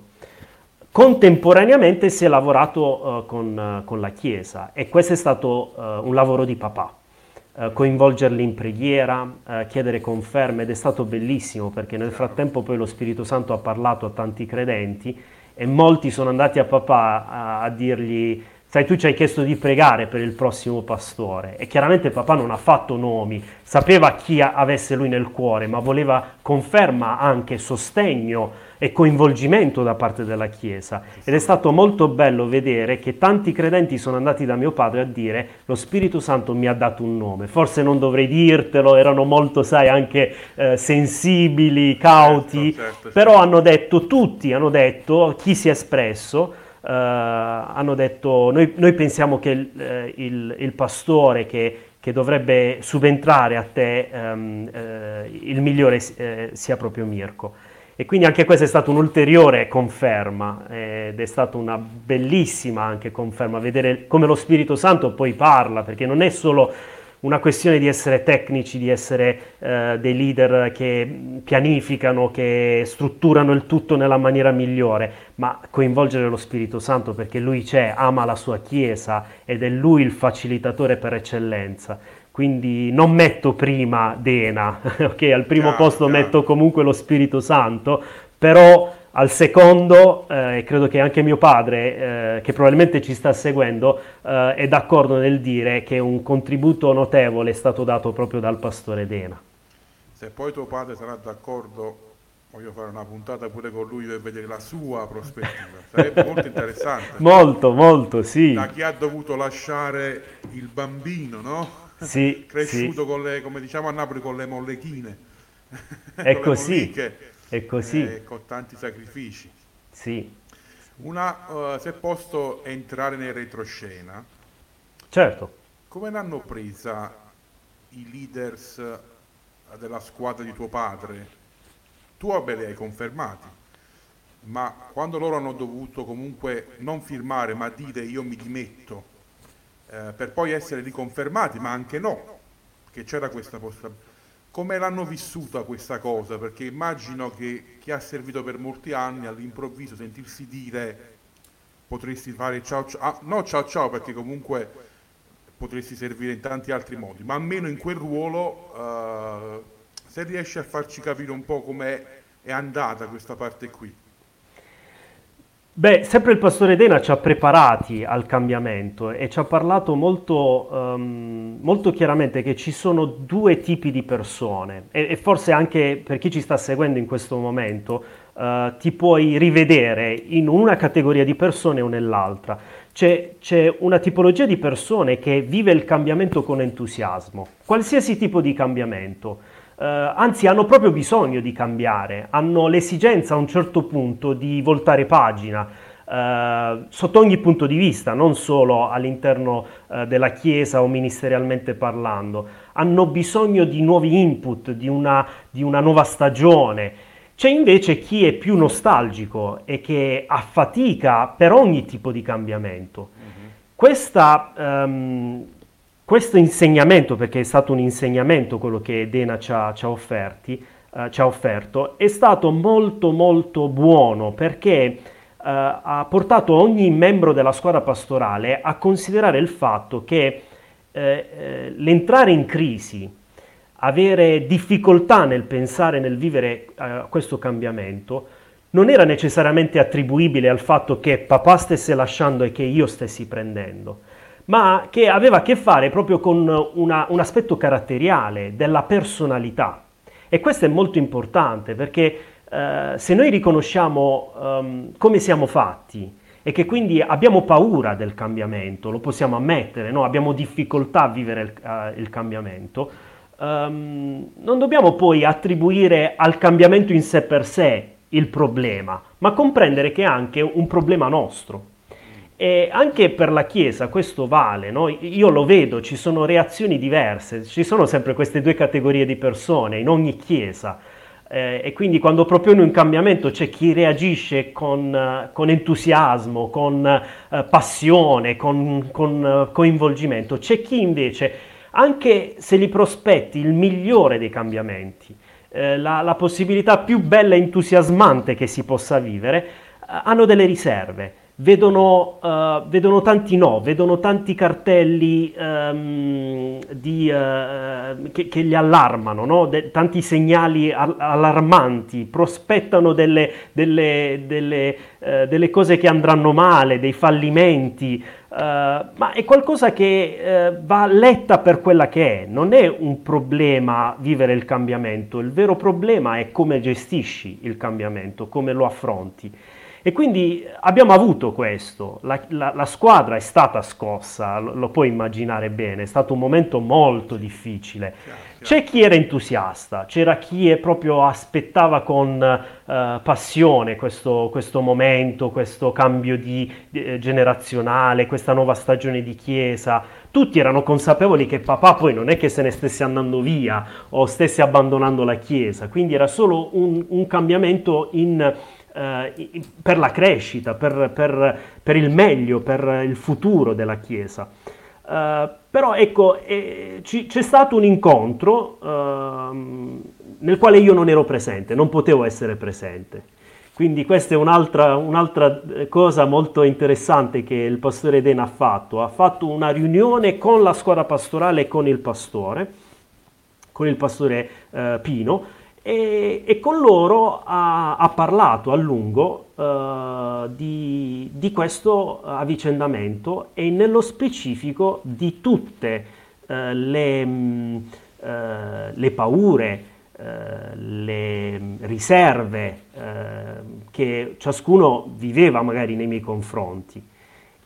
Contemporaneamente si è lavorato uh, con, uh, con la Chiesa, e questo è stato uh, un lavoro di papà, uh, coinvolgerli in preghiera, uh, chiedere conferme, ed è stato bellissimo perché nel frattempo poi lo Spirito Santo ha parlato a tanti credenti e molti sono andati a papà a, a dirgli: sai, tu ci hai chiesto di pregare per il prossimo pastore, e chiaramente papà non ha fatto nomi, sapeva chi a- avesse lui nel cuore, ma voleva conferma, anche sostegno e coinvolgimento da parte della Chiesa. Ed è stato molto bello vedere che tanti credenti sono andati da mio padre a dire: lo Spirito Santo mi ha dato un nome, forse non dovrei dirtelo. Erano molto, sai, anche eh, sensibili, cauti, certo, certo, però sì. Hanno detto tutti, hanno detto chi si è espresso. Uh, hanno detto noi, noi pensiamo che il, eh, il, il pastore che, che dovrebbe subentrare a te, um, eh, il migliore eh, sia proprio Mirko. E quindi anche questa è stata un'ulteriore conferma, eh, ed è stata una bellissima anche conferma vedere come lo Spirito Santo poi parla, perché non è solo una questione di essere tecnici, di essere eh, dei leader che pianificano, che strutturano il tutto nella maniera migliore, ma coinvolgere lo Spirito Santo, perché lui c'è, ama la sua Chiesa ed è lui il facilitatore per eccellenza. Quindi non metto prima Dena, ok? Al primo no, posto no. Metto comunque lo Spirito Santo, però al secondo, eh, credo che anche mio padre, eh, che probabilmente ci sta seguendo, eh, è d'accordo nel dire che un contributo notevole è stato dato proprio dal pastore Dena. Se poi tuo padre sarà d'accordo, voglio fare una puntata pure con lui per vedere la sua prospettiva, sarebbe molto interessante. Molto, molto, sì. Da chi ha dovuto lasciare il bambino, no? Sì, cresciuto sì. Con le, come diciamo a Napoli, con le mollichine. È con così. Le molliche. E così. Eh, con tanti sacrifici. Sì. Una, uh, se posso entrare nel retroscena. Certo. Come l'hanno presa i leaders della squadra di tuo padre? Tu vabbè li hai confermati, ma quando loro hanno dovuto comunque non firmare, ma dire io mi dimetto, eh, per poi essere riconfermati, ma anche no, che c'era questa possibilità. Come l'hanno vissuta questa cosa? Perché immagino che chi ha servito per molti anni all'improvviso sentirsi dire potresti fare ciao ciao, ah, no ciao ciao perché comunque potresti servire in tanti altri modi, ma almeno in quel ruolo, eh, se riesci a farci capire un po' com'è è andata questa parte qui. Beh, sempre il pastore Dena ci ha preparati al cambiamento e ci ha parlato molto, um, molto chiaramente che ci sono due tipi di persone, e, e forse anche per chi ci sta seguendo in questo momento uh, ti puoi rivedere in una categoria di persone o nell'altra. C'è, c'è una tipologia di persone che vive il cambiamento con entusiasmo, qualsiasi tipo di cambiamento. Uh, anzi, hanno proprio bisogno di cambiare, hanno l'esigenza a un certo punto di voltare pagina, uh, sotto ogni punto di vista, non solo all'interno uh, della Chiesa o ministerialmente parlando. Hanno bisogno di nuovi input, di una, di una nuova stagione. C'è invece chi è più nostalgico e che affatica per ogni tipo di cambiamento. Mm-hmm. Questa... Um, Questo insegnamento, perché è stato un insegnamento quello che Dena ci ha, ci ha offerti, eh, ci ha offerto è stato molto molto buono, perché Uh, ha portato ogni membro della squadra pastorale a considerare il fatto che uh, uh, l'entrare in crisi, avere difficoltà nel pensare, nel vivere uh, questo cambiamento, non era necessariamente attribuibile al fatto che papà stesse lasciando e che io stessi prendendo, ma che aveva a che fare proprio con una, un aspetto caratteriale della personalità. E questo è molto importante, perché Uh, se noi riconosciamo um, come siamo fatti e che quindi abbiamo paura del cambiamento, lo possiamo ammettere, no? Abbiamo difficoltà a vivere il, uh, il cambiamento, um, non dobbiamo poi attribuire al cambiamento in sé per sé il problema, ma comprendere che è anche un problema nostro. E anche per la Chiesa questo vale, no? Io lo vedo, ci sono reazioni diverse, ci sono sempre queste due categorie di persone in ogni Chiesa. Eh, e quindi quando propone un cambiamento c'è chi reagisce con, eh, con entusiasmo, con eh, passione, con, con eh, coinvolgimento, c'è chi invece, anche se gli prospetti il migliore dei cambiamenti, eh, la, la possibilità più bella e entusiasmante che si possa vivere, eh, hanno delle riserve, vedono, eh, vedono tanti no, vedono tanti cartelli ehm, di, eh, che, che li allarmano, no? De, tanti segnali al- allarmanti, prospettano delle, delle, delle, eh, delle cose che andranno male, dei fallimenti, eh, ma è qualcosa che eh, va letta per quella che è, non è un problema vivere il cambiamento, il vero problema è come gestisci il cambiamento, come lo affronti. E quindi abbiamo avuto questo, la, la, la squadra è stata scossa, lo, lo puoi immaginare bene, è stato un momento molto difficile. C'è chi era entusiasta, c'era chi è proprio aspettava con eh, passione questo, questo momento, questo cambio di, di, generazionale, questa nuova stagione di Chiesa. Tutti erano consapevoli che papà poi non è che se ne stesse andando via o stesse abbandonando la Chiesa, quindi era solo un, un cambiamento in... Uh, per la crescita, per, per, per il meglio, per il futuro della Chiesa. Uh, però ecco, eh, ci, c'è stato un incontro uh, nel quale io non ero presente, non potevo essere presente. Quindi questa è un'altra, un'altra cosa molto interessante che il pastore Dana ha fatto. Ha fatto una riunione con la squadra pastorale e con il pastore, con il pastore uh, Pino, E, e con loro ha, ha parlato a lungo eh, di, di questo avvicendamento e nello specifico di tutte eh, le, mh, eh, le paure, eh, le riserve eh, che ciascuno viveva magari nei miei confronti.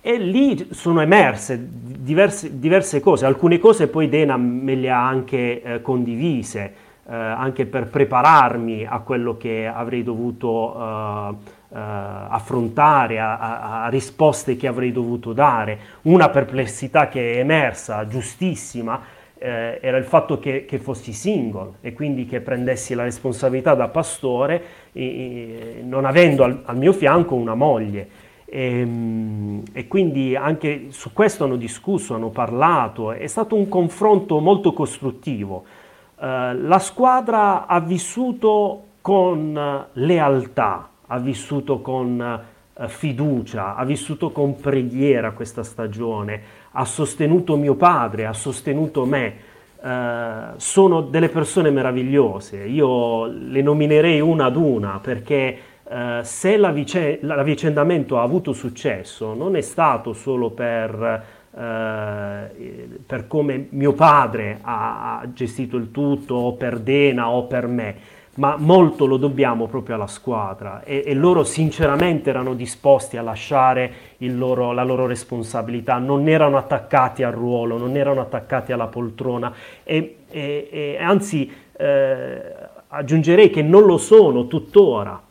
E lì sono emerse diverse, diverse cose, alcune cose poi Dana me le ha anche eh, condivise, Eh, anche per prepararmi a quello che avrei dovuto eh, eh, affrontare, a, a, a risposte che avrei dovuto dare. Una perplessità che è emersa, giustissima, eh, era il fatto che, che fossi single e quindi che prendessi la responsabilità da pastore e, e non avendo al, al mio fianco una moglie. E, e quindi anche su questo hanno discusso, hanno parlato, è stato un confronto molto costruttivo. Uh, la squadra ha vissuto con lealtà, ha vissuto con uh, fiducia, ha vissuto con preghiera questa stagione, ha sostenuto mio padre, ha sostenuto me, uh, sono delle persone meravigliose, io le nominerei una ad una perché uh, se l'avvic- l'avvicendamento ha avuto successo non è stato solo per... Uh, per come mio padre ha, ha gestito il tutto, o per Dana o per me, ma molto lo dobbiamo proprio alla squadra e, e loro sinceramente erano disposti a lasciare il loro, la loro responsabilità, non erano attaccati al ruolo, non erano attaccati alla poltrona e, e, e anzi eh, aggiungerei che non lo sono tuttora.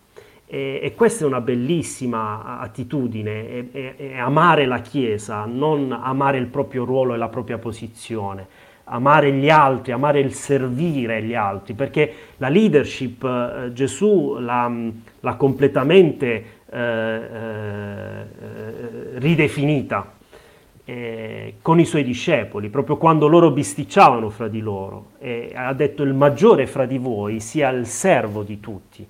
E, e questa è una bellissima attitudine, è, è, è amare la Chiesa, non amare il proprio ruolo e la propria posizione, amare gli altri, amare il servire gli altri, perché la leadership eh, Gesù l'ha, l'ha completamente eh, eh, ridefinita. eh, con i suoi discepoli, proprio quando loro bisticciavano fra di loro. E ha detto: il maggiore fra di voi sia il servo di tutti.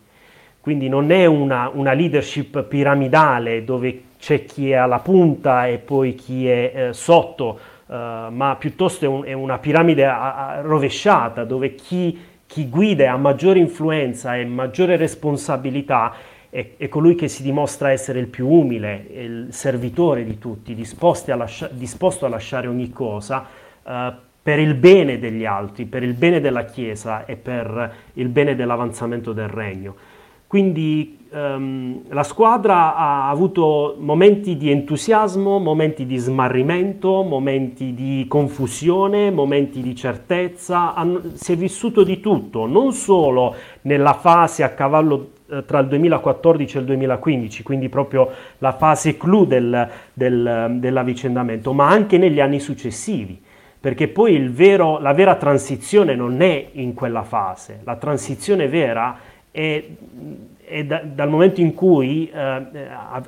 Quindi non è una, una leadership piramidale dove c'è chi è alla punta e poi chi è eh, sotto, eh, ma piuttosto è, un, è una piramide a, a rovesciata, dove chi, chi guida e ha maggiore influenza e maggiore responsabilità è, è colui che si dimostra essere il più umile, il servitore di tutti, disposto a, lascia, disposto a lasciare ogni cosa eh, per il bene degli altri, per il bene della Chiesa e per il bene dell'avanzamento del Regno. Quindi ehm, la squadra ha avuto momenti di entusiasmo, momenti di smarrimento, momenti di confusione, momenti di certezza. Hanno, si è vissuto di tutto, non solo nella fase a cavallo eh, tra il duemilaquattordici e il duemilaquindici, quindi proprio la fase clou del, del, dell'avvicendamento, ma anche negli anni successivi. Perché poi il vero, la vera transizione non è in quella fase, la transizione vera E, e da, dal momento in cui eh,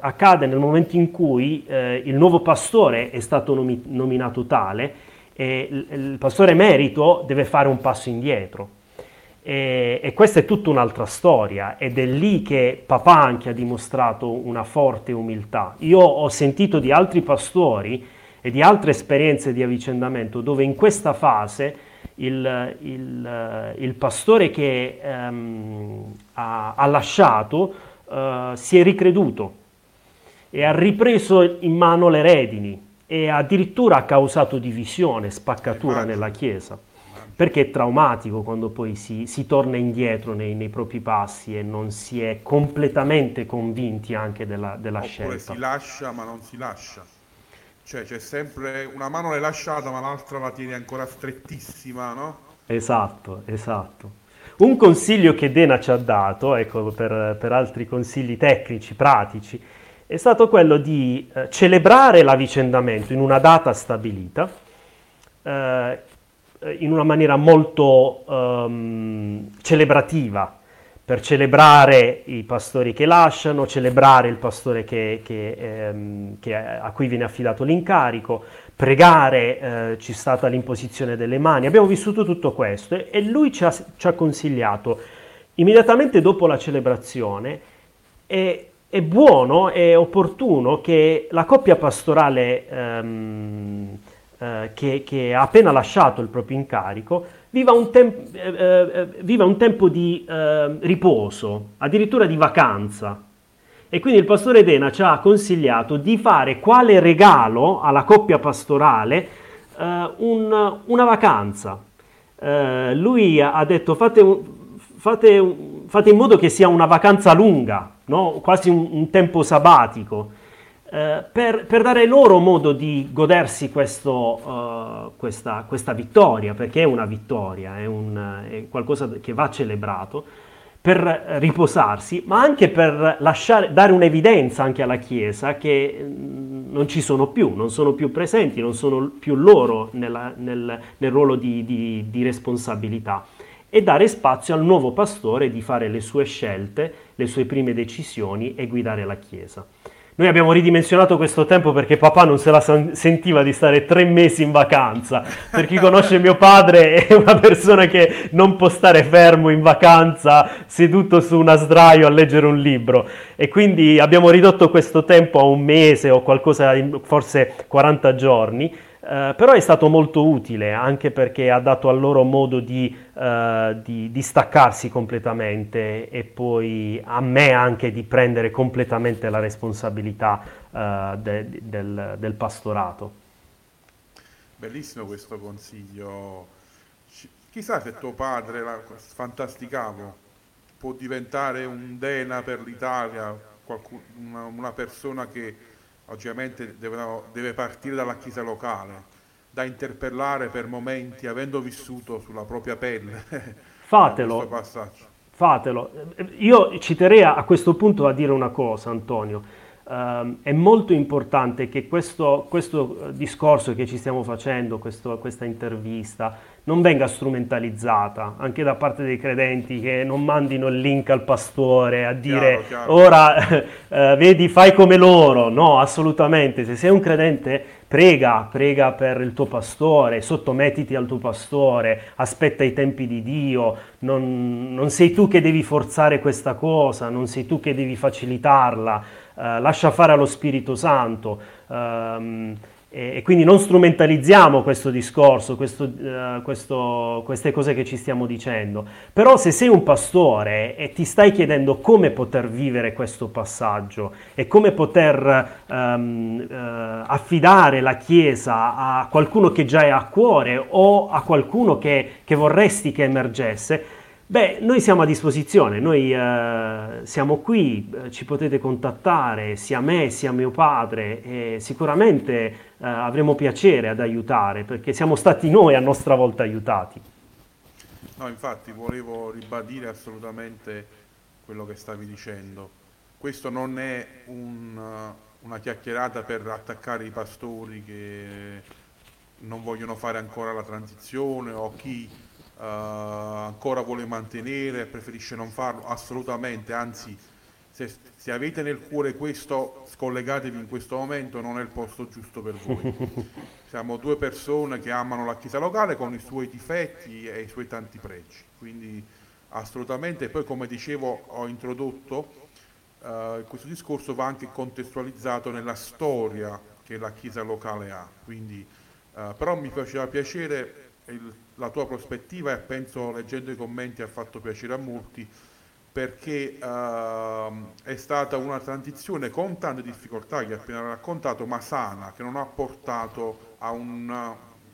accade nel momento in cui eh, il nuovo pastore è stato nomi, nominato tale, e il, il pastore emerito deve fare un passo indietro, e, e questa è tutta un'altra storia, ed è lì che papà anche ha dimostrato una forte umiltà. Io ho sentito di altri pastori e di altre esperienze di avvicendamento dove in questa fase Il, il, il pastore che ehm, ha, ha lasciato eh, si è ricreduto e ha ripreso in mano le redini, e addirittura ha causato divisione, spaccatura nella Chiesa, perché è traumatico quando poi si, si torna indietro nei, nei propri passi e non si è completamente convinti anche della, della scelta. Oppure si lascia ma non si lascia. Cioè c'è sempre una mano l'hai lasciata ma l'altra la tiene ancora strettissima, no? Esatto, esatto. Un consiglio che Dana ci ha dato, ecco, per, per altri consigli tecnici, pratici, è stato quello di eh, celebrare l'avvicendamento in una data stabilita, eh, in una maniera molto ehm, celebrativa, per celebrare i pastori che lasciano, celebrare il pastore che, che, ehm, che a cui viene affidato l'incarico, pregare, eh, ci è stata l'imposizione delle mani. Abbiamo vissuto tutto questo e, e lui ci ha, ci ha consigliato, immediatamente dopo la celebrazione, è, è buono e opportuno che la coppia pastorale ehm, eh, che, che ha appena lasciato il proprio incarico Viva un, temp- eh, eh, viva un tempo di eh, riposo, addirittura di vacanza. E quindi il pastore Dana ci ha consigliato di fare quale regalo alla coppia pastorale eh, un, una vacanza. Eh, lui ha detto: fate, un, fate, un, fate in modo che sia una vacanza lunga, no? Quasi un, un tempo sabbatico, eh, per, per dare loro modo di godersi questo eh, Questa, questa vittoria, perché è una vittoria, è, un, è qualcosa che va celebrato, per riposarsi, ma anche per lasciare, dare un'evidenza anche alla Chiesa che non ci sono più, non sono più presenti, non sono più loro nella, nel, nel ruolo di, di, di responsabilità, e dare spazio al nuovo pastore di fare le sue scelte, le sue prime decisioni e guidare la Chiesa. Noi abbiamo ridimensionato questo tempo perché papà non se la sentiva di stare tre mesi in vacanza. Per chi conosce mio padre, è una persona che non può stare fermo in vacanza, seduto su una sdraio a leggere un libro. E quindi abbiamo ridotto questo tempo a un mese o qualcosa, forse quaranta giorni. Eh, però è stato molto utile, anche perché ha dato al loro modo di, eh, di, di staccarsi completamente, e poi a me anche di prendere completamente la responsabilità eh, de, del, del pastorato. Bellissimo questo consiglio. Chissà se tuo padre, la, fantasticavo, può diventare un Dana per l'Italia, qualcuno, una, una persona che ovviamente deve partire dalla chiesa locale, da interpellare per momenti, avendo vissuto sulla propria pelle fatelo, fatelo. Io citerei a questo punto a dire una cosa, Antonio. Um, è molto importante che questo, questo discorso che ci stiamo facendo, questo, questa intervista, non venga strumentalizzata anche da parte dei credenti, che non mandino il link al pastore a dire chiaro, chiaro. ora eh, vedi, fai come loro. No, assolutamente, se sei un credente prega, prega per il tuo pastore, sottomettiti al tuo pastore, aspetta i tempi di Dio, non, non sei tu che devi forzare questa cosa, non sei tu che devi facilitarla. Uh, lascia fare allo Spirito Santo, um, e, e quindi non strumentalizziamo questo discorso, questo, uh, questo, queste cose che ci stiamo dicendo. Però se sei un pastore e ti stai chiedendo come poter vivere questo passaggio e come poter um, uh, affidare la Chiesa a qualcuno che già è a cuore o a qualcuno che, che vorresti che emergesse, beh, noi siamo a disposizione, noi eh, siamo qui, ci potete contattare sia me sia mio padre, e sicuramente eh, avremo piacere ad aiutare, perché siamo stati noi a nostra volta aiutati. No, infatti volevo ribadire assolutamente quello che stavi dicendo. Questo non è un, una chiacchierata per attaccare i pastori che non vogliono fare ancora la transizione o chi Uh, ancora vuole mantenere, preferisce non farlo, assolutamente, anzi, se, se avete nel cuore questo, scollegatevi in questo momento, non è il posto giusto per voi. Siamo due persone che amano la Chiesa locale con i suoi difetti e i suoi tanti pregi, quindi assolutamente. Poi, come dicevo, ho introdotto, uh, questo discorso va anche contestualizzato nella storia che la Chiesa locale ha, quindi uh, però mi faceva piacere Il, la tua prospettiva, e penso, leggendo i commenti, ha fatto piacere a molti, perché ehm, è stata una transizione con tante difficoltà che hai appena raccontato, ma sana, che non ha portato a un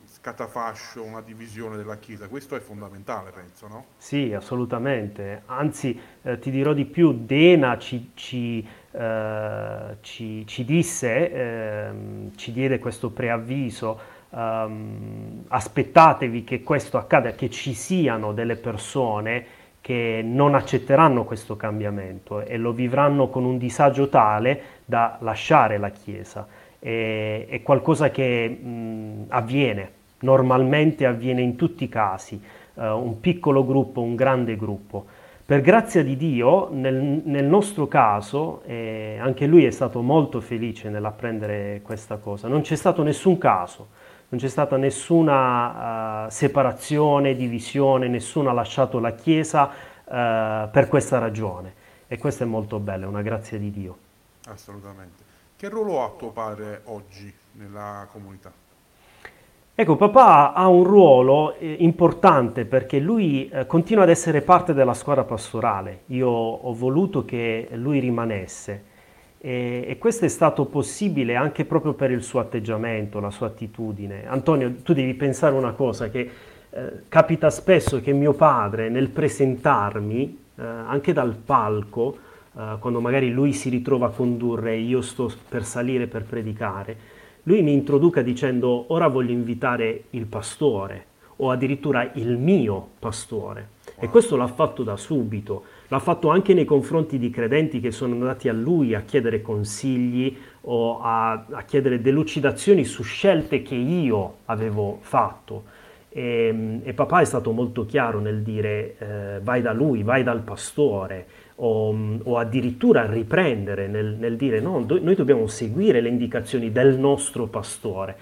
scatafascio, una divisione della Chiesa. Questo è fondamentale, penso, no? Sì, assolutamente. Anzi, eh, ti dirò di più, Dena ci... ci... Uh, ci, ci disse, uh, ci diede questo preavviso, um, aspettatevi che questo accada, che ci siano delle persone che non accetteranno questo cambiamento e lo vivranno con un disagio tale da lasciare la Chiesa. E, è qualcosa che mh, avviene, normalmente avviene in tutti i casi, uh, un piccolo gruppo, un grande gruppo. Per grazia di Dio, nel, nel nostro caso, eh, anche lui è stato molto felice nell'apprendere questa cosa. Non c'è stato nessun caso, non c'è stata nessuna uh, separazione, divisione, nessuno ha lasciato la Chiesa uh, per questa ragione. E questo è molto bello, è una grazia di Dio. Assolutamente. Che ruolo ha tuo padre oggi nella comunità? Ecco, papà ha un ruolo eh, importante, perché lui eh, continua ad essere parte della squadra pastorale. Io ho voluto che lui rimanesse e, e questo è stato possibile anche proprio per il suo atteggiamento, la sua attitudine. Antonio, tu devi pensare una cosa, che eh, capita spesso che mio padre nel presentarmi, eh, anche dal palco, eh, quando magari lui si ritrova a condurre e io sto per salire per predicare, lui mi introduca dicendo: ora voglio invitare il pastore, o addirittura il mio pastore. Wow. E questo l'ha fatto da subito, l'ha fatto anche nei confronti di credenti che sono andati a lui a chiedere consigli o a, a chiedere delucidazioni su scelte che io avevo fatto. E, e papà è stato molto chiaro nel dire eh, vai da lui, vai dal pastore, o, o addirittura riprendere nel, nel dire no, do, noi dobbiamo seguire le indicazioni del nostro pastore.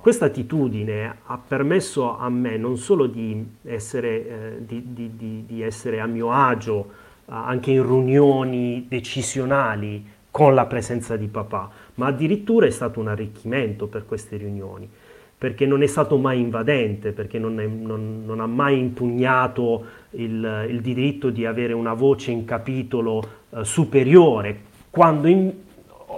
Questa attitudine ha permesso a me non solo di essere, eh, di, di, di, di essere a mio agio eh, anche in riunioni decisionali con la presenza di papà, ma addirittura è stato un arricchimento per queste riunioni, perché non è stato mai invadente, perché non, è, non, non ha mai impugnato il, il diritto di avere una voce in capitolo eh, superiore, quando in,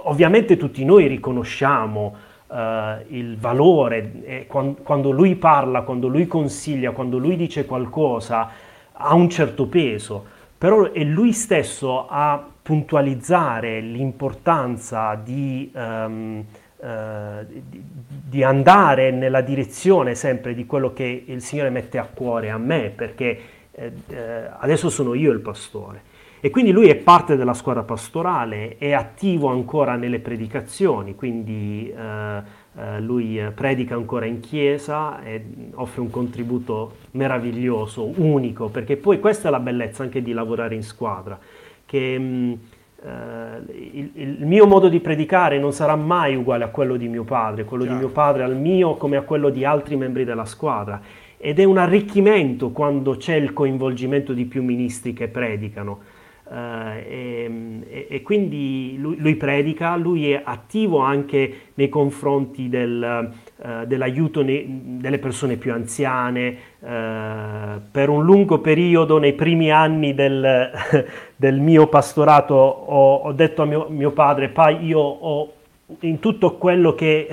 ovviamente tutti noi riconosciamo eh, il valore, eh, quando, quando lui parla, quando lui consiglia, quando lui dice qualcosa, ha un certo peso, però è lui stesso a puntualizzare l'importanza di... Ehm, Uh, di, di andare nella direzione sempre di quello che il Signore mette a cuore a me, perché eh, eh, adesso sono io il pastore. E E quindi lui è parte della squadra pastorale, è attivo ancora nelle predicazioni, quindi eh, lui predica ancora in chiesa e offre un contributo meraviglioso, unico, perché poi questa è la bellezza anche di lavorare in squadra, che mh, eh, il, il mio modo di predicare non sarà mai uguale a quello di mio padre, quello Chiaro. di mio padre al mio come a quello di altri membri della squadra. Ed è un arricchimento quando c'è il coinvolgimento di più ministri che predicano. Uh, e, e, e quindi lui, lui predica, lui è attivo anche nei confronti del, uh, dell'aiuto ne, delle persone più anziane. Uh, per un lungo periodo, nei primi anni del, del mio pastorato, ho, ho detto a mio, mio padre: pa, io ho in tutto quello che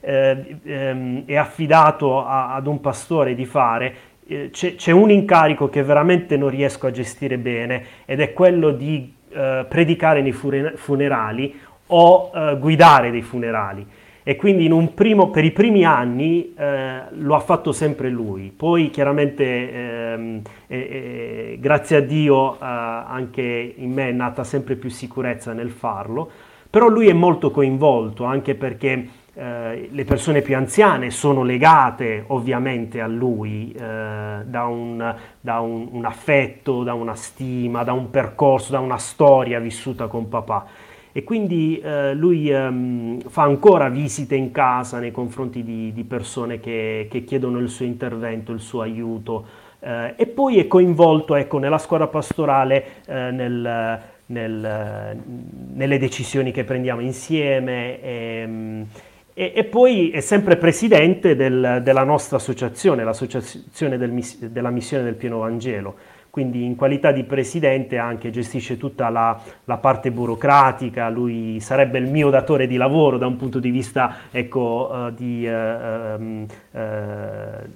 eh, ehm, è affidato a, ad un pastore di fare, eh, c'è, c'è un incarico che veramente non riesco a gestire bene, ed è quello di eh, predicare nei funerali o eh, guidare dei funerali. E quindi in un primo, per i primi anni eh, lo ha fatto sempre lui. Poi chiaramente ehm, eh, eh, grazie a Dio eh, anche in me è nata sempre più sicurezza nel farlo. Però lui è molto coinvolto, anche perché eh, le persone più anziane sono legate ovviamente a lui eh, da, un, da un, un affetto, da una stima, da un percorso, da una storia vissuta con papà. E quindi eh, lui ehm, fa ancora visite in casa nei confronti di, di persone che, che chiedono il suo intervento, il suo aiuto. Eh, e poi è coinvolto, ecco, nella squadra pastorale, eh, nel... Nel, nelle decisioni che prendiamo insieme e, e, e poi è sempre presidente del, della nostra associazione, l'associazione del, della missione del Pieno Vangelo, quindi in qualità di presidente anche gestisce tutta la, la parte burocratica. Lui sarebbe il mio datore di lavoro da un punto di vista, ecco, uh, di, uh, um, uh,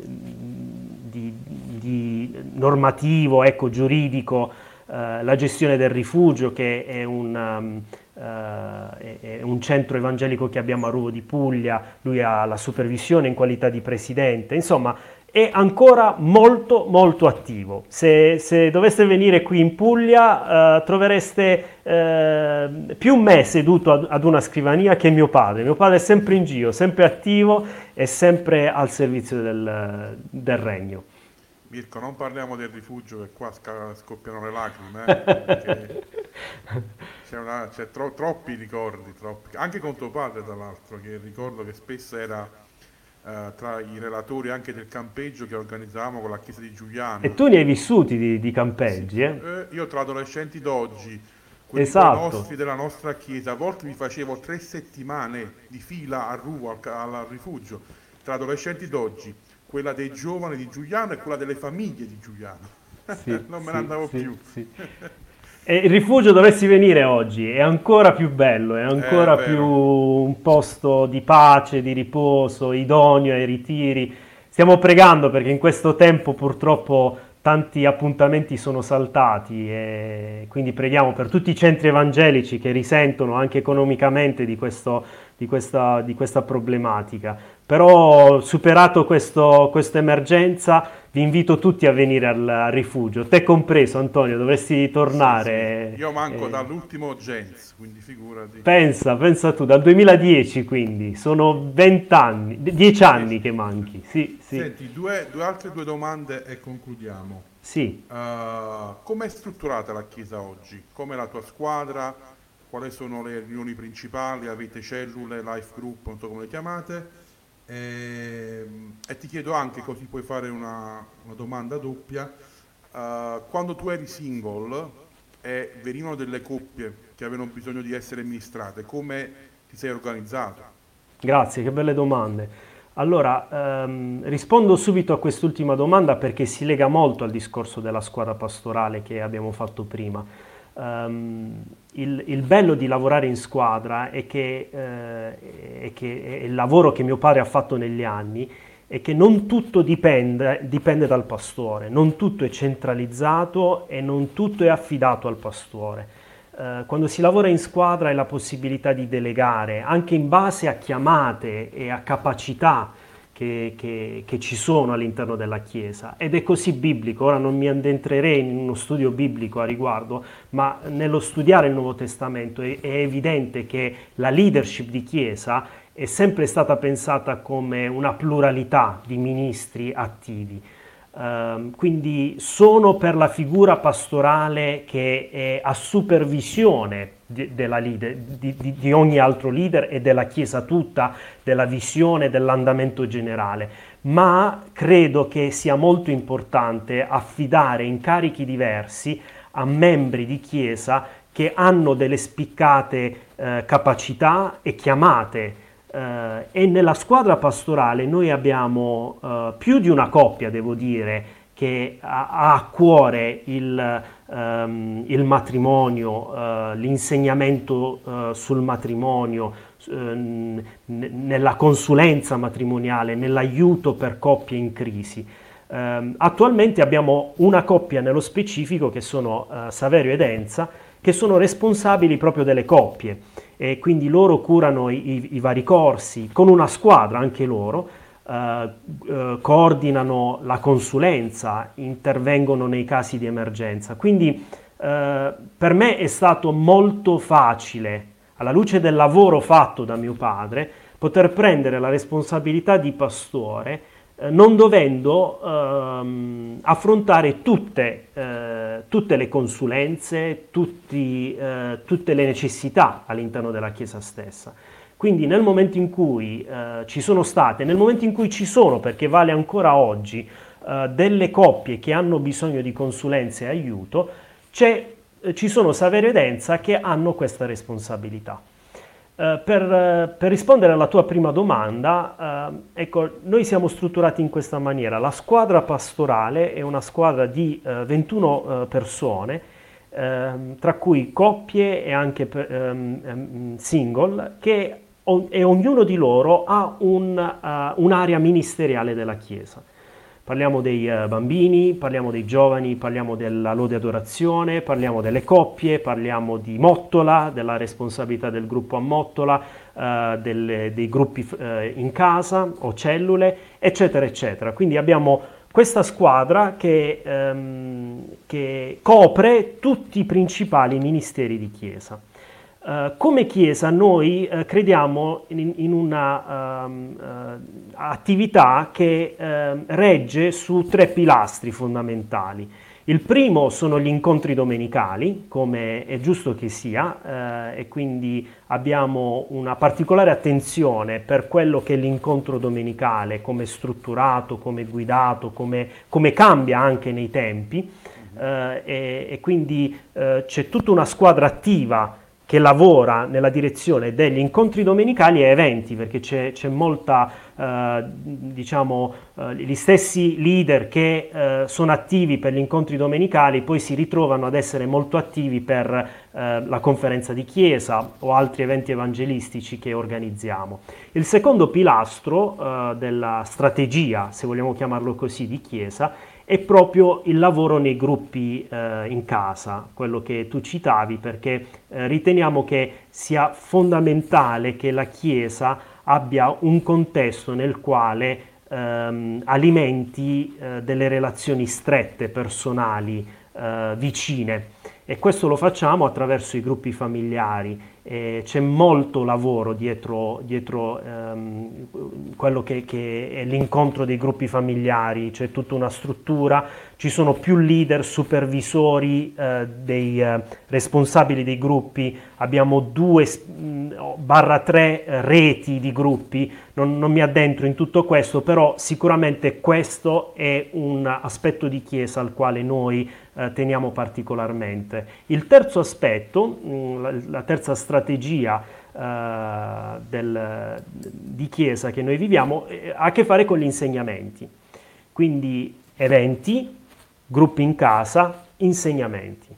di, di normativo, ecco, giuridico. Uh, la gestione del Rifugio, che è un, um, uh, è, è un centro evangelico che abbiamo a Ruvo di Puglia, lui ha la supervisione in qualità di presidente. Insomma, è ancora molto molto attivo. Se, se doveste venire qui in Puglia uh, trovereste uh, più me seduto ad, ad una scrivania che mio padre. Mio padre è sempre in giro, sempre attivo e sempre al servizio del, del regno. Mirko, non parliamo del Rifugio, che qua scoppiano le lacrime, eh? c'è, una, c'è tro, troppi ricordi, troppi. Anche con tuo padre, tra l'altro, che ricordo che spesso era eh, tra i relatori anche del campeggio che organizzavamo con la chiesa di Giuliano. E tu ne hai vissuti di, di campeggi, sì, eh? eh? Io tra adolescenti d'oggi, quelli esatto. nostri della nostra chiesa, a volte mi facevo tre settimane di fila a Ruvo, al, al Rifugio, tra adolescenti d'oggi. Quella dei giovani di Giuliano e quella delle famiglie di Giuliano. Sì, non me ne andavo sì, più. Sì. E il Rifugio, dovessi venire oggi, è ancora più bello, è ancora è più un posto di pace, di riposo, idoneo ai ritiri. Stiamo pregando perché in questo tempo purtroppo tanti appuntamenti sono saltati, e quindi preghiamo per tutti i centri evangelici che risentono anche economicamente di questo, di questa, di questa problematica. Però, superato questo, questa emergenza, vi invito tutti a venire al Rifugio, te compreso, Antonio, dovresti tornare. Sì, sì. Io manco eh, dall'ultimo Gens, quindi figurati. Pensa, pensa tu, dal duemiladieci, quindi sono vent'anni, dieci anni che manchi. Sì, sì. Senti, due, due altre due domande e concludiamo. Sì. Uh, come è strutturata la Chiesa oggi? Come la tua squadra? Quali sono le riunioni principali? Avete cellule, life group, non so come le chiamate? E, e ti chiedo anche, così puoi fare una, una domanda doppia, uh, quando tu eri single e venivano delle coppie che avevano bisogno di essere amministrate, come ti sei organizzato? Grazie, che belle domande. Allora, ehm, rispondo subito a quest'ultima domanda perché si lega molto al discorso della squadra pastorale che abbiamo fatto prima. Um, il, il bello di lavorare in squadra è che, eh, è che è il lavoro che mio padre ha fatto negli anni, è che non tutto dipende, dipende dal pastore, non tutto è centralizzato e non tutto è affidato al pastore. Eh, quando si lavora in squadra è la possibilità di delegare anche in base a chiamate e a capacità che, che, che ci sono all'interno della Chiesa, ed è così biblico. Ora non mi addentrerei in uno studio biblico a riguardo, ma nello studiare il Nuovo Testamento è, è evidente che la leadership di Chiesa è sempre stata pensata come una pluralità di ministri attivi. Uh, quindi sono per la figura pastorale che è a supervisione di, della leader, di, di, di ogni altro leader e della Chiesa tutta, della visione, dell'andamento generale, ma credo che sia molto importante affidare incarichi diversi a membri di Chiesa che hanno delle spiccate eh, capacità e chiamate. Uh, e nella squadra pastorale noi abbiamo uh, più di una coppia, devo dire, che ha, ha a cuore il, um, il matrimonio, uh, l'insegnamento uh, sul matrimonio, uh, n- nella consulenza matrimoniale, nell'aiuto per coppie in crisi. Uh, attualmente abbiamo una coppia nello specifico, che sono uh, Saverio ed Enza, che sono responsabili proprio delle coppie, e quindi loro curano i, i vari corsi con una squadra anche loro, eh, eh, coordinano la consulenza, intervengono nei casi di emergenza. Quindi eh, per me è stato molto facile, alla luce del lavoro fatto da mio padre, poter prendere la responsabilità di pastore, non dovendo ehm, affrontare tutte, eh, tutte le consulenze, tutti, eh, tutte le necessità all'interno della Chiesa stessa. Quindi nel momento in cui eh, ci sono state, nel momento in cui ci sono, perché vale ancora oggi, eh, delle coppie che hanno bisogno di consulenze e aiuto, c'è, eh, ci sono Saverio ed Enza che hanno questa responsabilità. Per, per rispondere alla tua prima domanda, eh, ecco, noi siamo strutturati in questa maniera. La squadra pastorale è una squadra di eh, ventuno eh, persone, eh, tra cui coppie e anche eh, single, che o, e ognuno di loro ha un, uh, un'area ministeriale della Chiesa. Parliamo dei eh, bambini, parliamo dei giovani, parliamo della lode adorazione, parliamo delle coppie, parliamo di Mottola, della responsabilità del gruppo a Mottola, eh, delle, dei gruppi eh, in casa o cellule, eccetera, eccetera. Quindi abbiamo questa squadra che, ehm, che copre tutti i principali ministeri di Chiesa. Uh, come Chiesa noi uh, crediamo in, in una um, uh, attività che uh, regge su tre pilastri fondamentali. Il primo sono gli incontri domenicali, come è giusto che sia, uh, e quindi abbiamo una particolare attenzione per quello che è l'incontro domenicale, come è strutturato, come è guidato, come, come cambia anche nei tempi, uh, e, e quindi uh, c'è tutta una squadra attiva che lavora nella direzione degli incontri domenicali e eventi, perché c'è, c'è molta, eh, diciamo, eh, gli stessi leader che eh, sono attivi per gli incontri domenicali poi si ritrovano ad essere molto attivi per eh, la conferenza di chiesa o altri eventi evangelistici che organizziamo. Il secondo pilastro eh, della strategia, se vogliamo chiamarlo così, di chiesa, è proprio il lavoro nei gruppi eh, in casa, quello che tu citavi, perché eh, riteniamo che sia fondamentale che la Chiesa abbia un contesto nel quale ehm, alimenti eh, delle relazioni strette, personali, eh, vicine. E questo lo facciamo attraverso i gruppi familiari. E c'è molto lavoro dietro, dietro ehm, quello che, che è l'incontro dei gruppi familiari, c'è tutta una struttura, ci sono più leader, supervisori, eh, dei eh, responsabili dei gruppi, abbiamo due barra tre reti di gruppi, non, non mi addentro in tutto questo, però sicuramente questo è un aspetto di Chiesa al quale noi eh, teniamo particolarmente. Il terzo aspetto, mh, la, la terza strategia, strategia eh, del, di Chiesa che noi viviamo eh, ha a che fare con gli insegnamenti, quindi eventi, gruppi in casa, insegnamenti.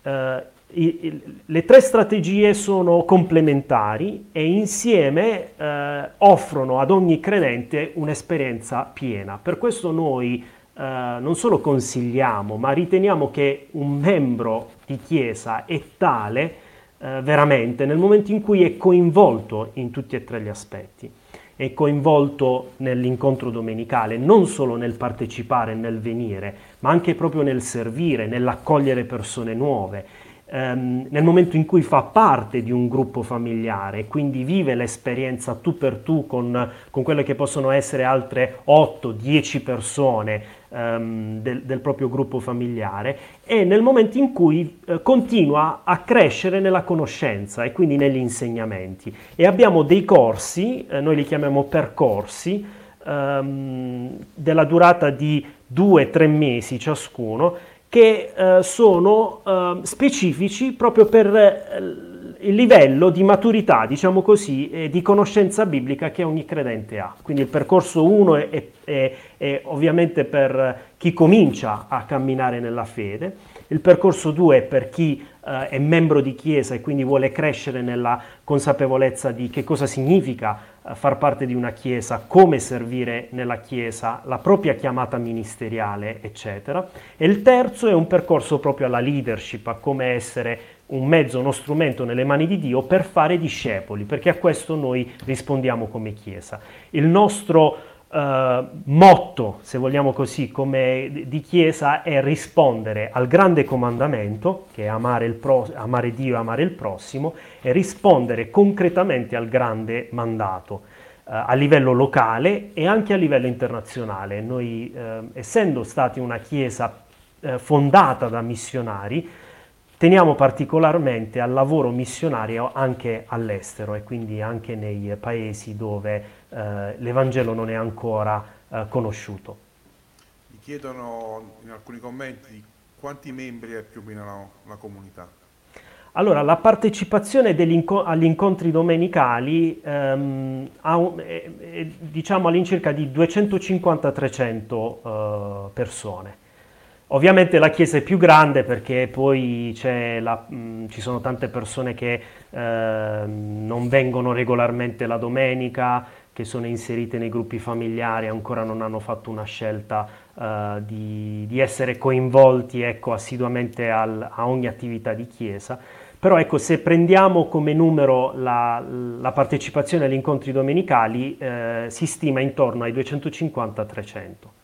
Eh, i, i, le tre strategie sono complementari e insieme eh, offrono ad ogni credente un'esperienza piena. Per questo noi eh, non solo consigliamo, ma riteniamo che un membro di Chiesa è tale veramente nel momento in cui è coinvolto in tutti e tre gli aspetti. è coinvolto nell'incontro domenicale, non solo nel partecipare, nel venire, ma anche proprio nel servire, nell'accogliere persone nuove. Ehm, nel momento in cui fa parte di un gruppo familiare, quindi vive l'esperienza tu per tu con, con quelle che possono essere altre otto dieci persone ehm, del, del proprio gruppo familiare, e nel momento in cui eh, continua a crescere nella conoscenza e quindi negli insegnamenti. E abbiamo dei corsi, eh, noi li chiamiamo percorsi, ehm, della durata di due tre mesi ciascuno, che eh, sono eh, specifici proprio per eh, il livello di maturità, diciamo così, eh, di conoscenza biblica che ogni credente ha. Quindi il percorso uno è, è, è, è ovviamente per chi comincia a camminare nella fede, il percorso due è per chi eh, è membro di chiesa e quindi vuole crescere nella consapevolezza di che cosa significa eh, far parte di una chiesa, come servire nella chiesa, la propria chiamata ministeriale, eccetera. E il terzo è un percorso proprio alla leadership, a come essere un mezzo, uno strumento nelle mani di Dio per fare discepoli, perché a questo noi rispondiamo come chiesa. Il nostro Uh, motto, se vogliamo così, come di chiesa è rispondere al grande comandamento, che è amare, il pro- amare Dio e amare il prossimo, e rispondere concretamente al grande mandato uh, a livello locale e anche a livello internazionale. Noi, uh, essendo stati una chiesa uh, fondata da missionari, teniamo particolarmente al lavoro missionario anche all'estero e quindi anche nei paesi dove Uh, l'Evangelo non è ancora uh, conosciuto. Mi chiedono in alcuni commenti quanti membri è più o meno la comunità. Allora, la partecipazione agli incontri domenicali um, ha un, è, è, diciamo all'incirca di duecentocinquanta trecento uh, persone. Ovviamente la chiesa è più grande perché poi c'è la, mh, ci sono tante persone che eh, non vengono regolarmente la domenica, che sono inserite nei gruppi familiari, ancora non hanno fatto una scelta eh, di, di essere coinvolti ecco, assiduamente al, a ogni attività di chiesa. Però ecco, se prendiamo come numero la, la partecipazione agli incontri domenicali, eh, si stima intorno ai duecentocinquanta trecento.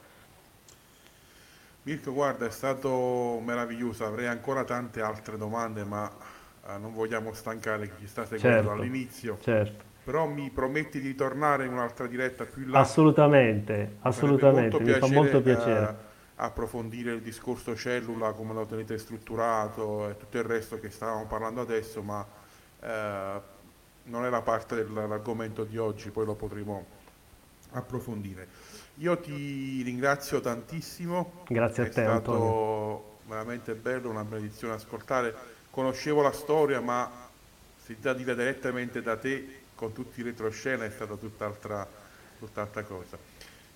Mirko, guarda, è stato meraviglioso, avrei ancora tante altre domande, ma eh, non vogliamo stancare chi ci sta seguendo certo, all'inizio. Certo. Però mi prometti di tornare in un'altra diretta più in là? Assolutamente, assolutamente, mi piacere, fa molto piacere. Eh, approfondire il discorso cellula, come lo tenete strutturato e tutto il resto che stavamo parlando adesso, ma eh, non è la parte dell'argomento di oggi, poi lo potremo approfondire. Io ti ringrazio tantissimo. Grazie a te, Antonio. È stato veramente bello, una benedizione ascoltare. Conoscevo la storia, ma sentita direttamente da te, con tutti i retroscena, è stata tutt'altra, tutt'altra cosa.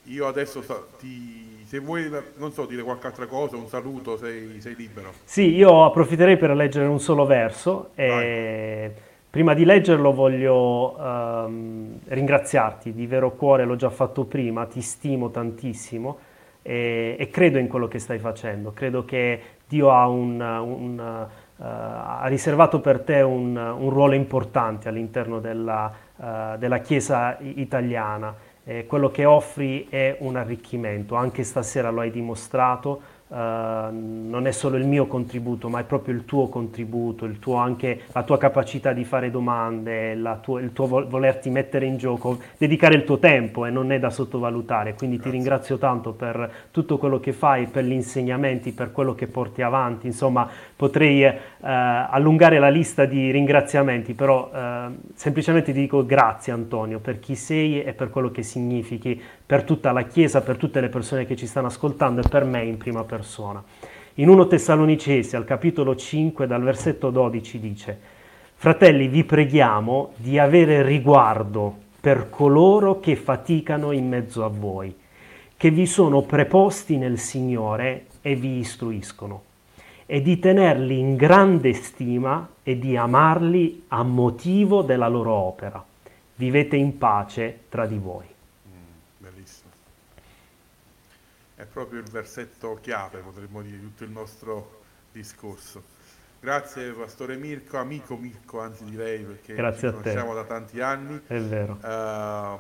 Io adesso ti, se vuoi, non so, dire qualche altra cosa, un saluto, sei, sei libero. Sì, io approfitterei per leggere un solo verso. E prima di leggerlo voglio ehm, ringraziarti di vero cuore, l'ho già fatto prima, ti stimo tantissimo e, e credo in quello che stai facendo, credo che Dio ha, un, un, uh, ha riservato per te un, un ruolo importante all'interno della, uh, della Chiesa italiana, e quello che offri è un arricchimento, anche stasera lo hai dimostrato. Uh, non è solo il mio contributo, ma è proprio il tuo contributo, il tuo anche, la tua capacità di fare domande, la tua, il tuo volerti mettere in gioco, dedicare il tuo tempo e non è da sottovalutare, quindi Grazie. Ti ringrazio tanto per tutto quello che fai, per gli insegnamenti, per quello che porti avanti, insomma potrei uh, allungare la lista di ringraziamenti, però uh, semplicemente ti dico grazie Antonio per chi sei e per quello che significhi per tutta la Chiesa, per tutte le persone che ci stanno ascoltando e per me in prima persona. Persona. In primo Tessalonicesi, al capitolo cinque, dal versetto dodici, dice: Fratelli, vi preghiamo di avere riguardo per coloro che faticano in mezzo a voi, che vi sono preposti nel Signore e vi istruiscono, e di tenerli in grande stima e di amarli a motivo della loro opera. Vivete in pace tra di voi. È proprio il versetto chiave, potremmo dire, tutto il nostro discorso. Grazie Pastore Mirko, amico Mirko, anzi direi, perché Grazie ci conosciamo da tanti anni. È vero. Uh,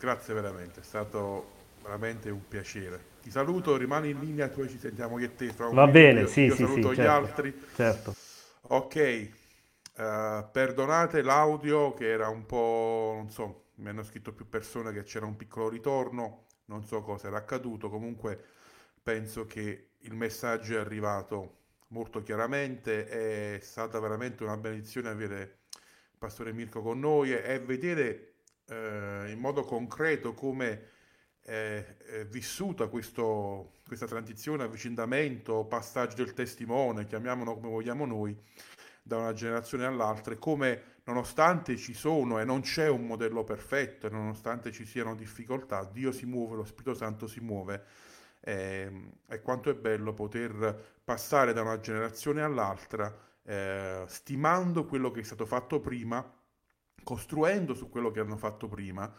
Grazie veramente, è stato veramente un piacere. Ti saluto, rimani in linea, poi ci sentiamo io e te. Fra un Va video. bene, sì, io sì, saluto sì, gli certo, altri. Certo. Ok, uh, perdonate l'audio che era un po', non so, mi hanno scritto più persone che c'era un piccolo ritorno, non so cosa era accaduto, comunque penso che il messaggio è arrivato molto chiaramente, è stata veramente una benedizione avere il pastore Mirko con noi e vedere eh, in modo concreto come è, è vissuta questo, questa transizione, avvicendamento, passaggio del testimone, chiamiamolo come vogliamo noi, da una generazione all'altra, e come nonostante ci sono e non c'è un modello perfetto, e nonostante ci siano difficoltà, Dio si muove, lo Spirito Santo si muove, e, e quanto è bello poter passare da una generazione all'altra eh, stimando quello che è stato fatto prima, costruendo su quello che hanno fatto prima.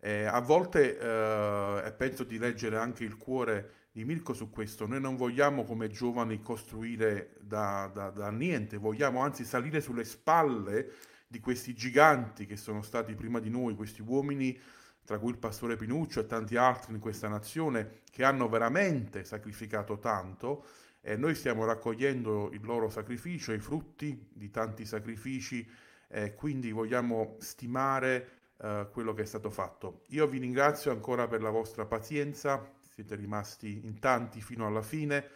Eh, a volte, eh, e penso di leggere anche il cuore di Mirko su questo, noi non vogliamo come giovani costruire da, da, da niente, vogliamo anzi salire sulle spalle di questi giganti che sono stati prima di noi, questi uomini, tra cui il pastore Pinuccio e tanti altri in questa nazione, che hanno veramente sacrificato tanto, e noi stiamo raccogliendo il loro sacrificio, i frutti di tanti sacrifici, eh, quindi vogliamo stimare Uh, quello che è stato fatto. Io vi ringrazio ancora per la vostra pazienza, siete rimasti in tanti fino alla fine,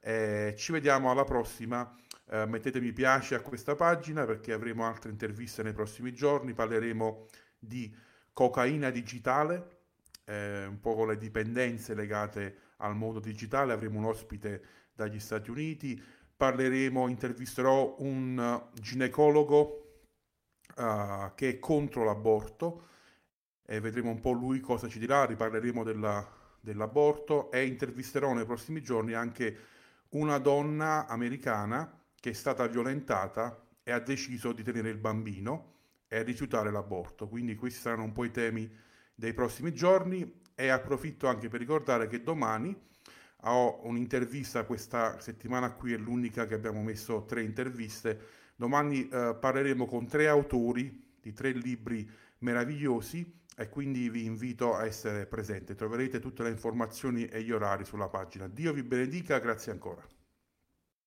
eh, ci vediamo alla prossima, uh, mettete mi piace a questa pagina perché avremo altre interviste nei prossimi giorni, parleremo di cocaina digitale, eh, un po' con le dipendenze legate al mondo digitale, avremo un ospite dagli Stati Uniti, parleremo, intervisterò un ginecologo Uh, che è contro l'aborto e vedremo un po' lui cosa ci dirà, riparleremo della, dell'aborto e intervisterò nei prossimi giorni anche una donna americana che è stata violentata e ha deciso di tenere il bambino e rifiutare l'aborto, quindi questi saranno un po' i temi dei prossimi giorni. E approfitto anche per ricordare che domani ho un'intervista, questa settimana qui è l'unica che abbiamo messo tre interviste. Domani eh, parleremo con tre autori di tre libri meravigliosi e quindi vi invito a essere presenti. Troverete tutte le informazioni e gli orari sulla pagina. Dio vi benedica, grazie ancora.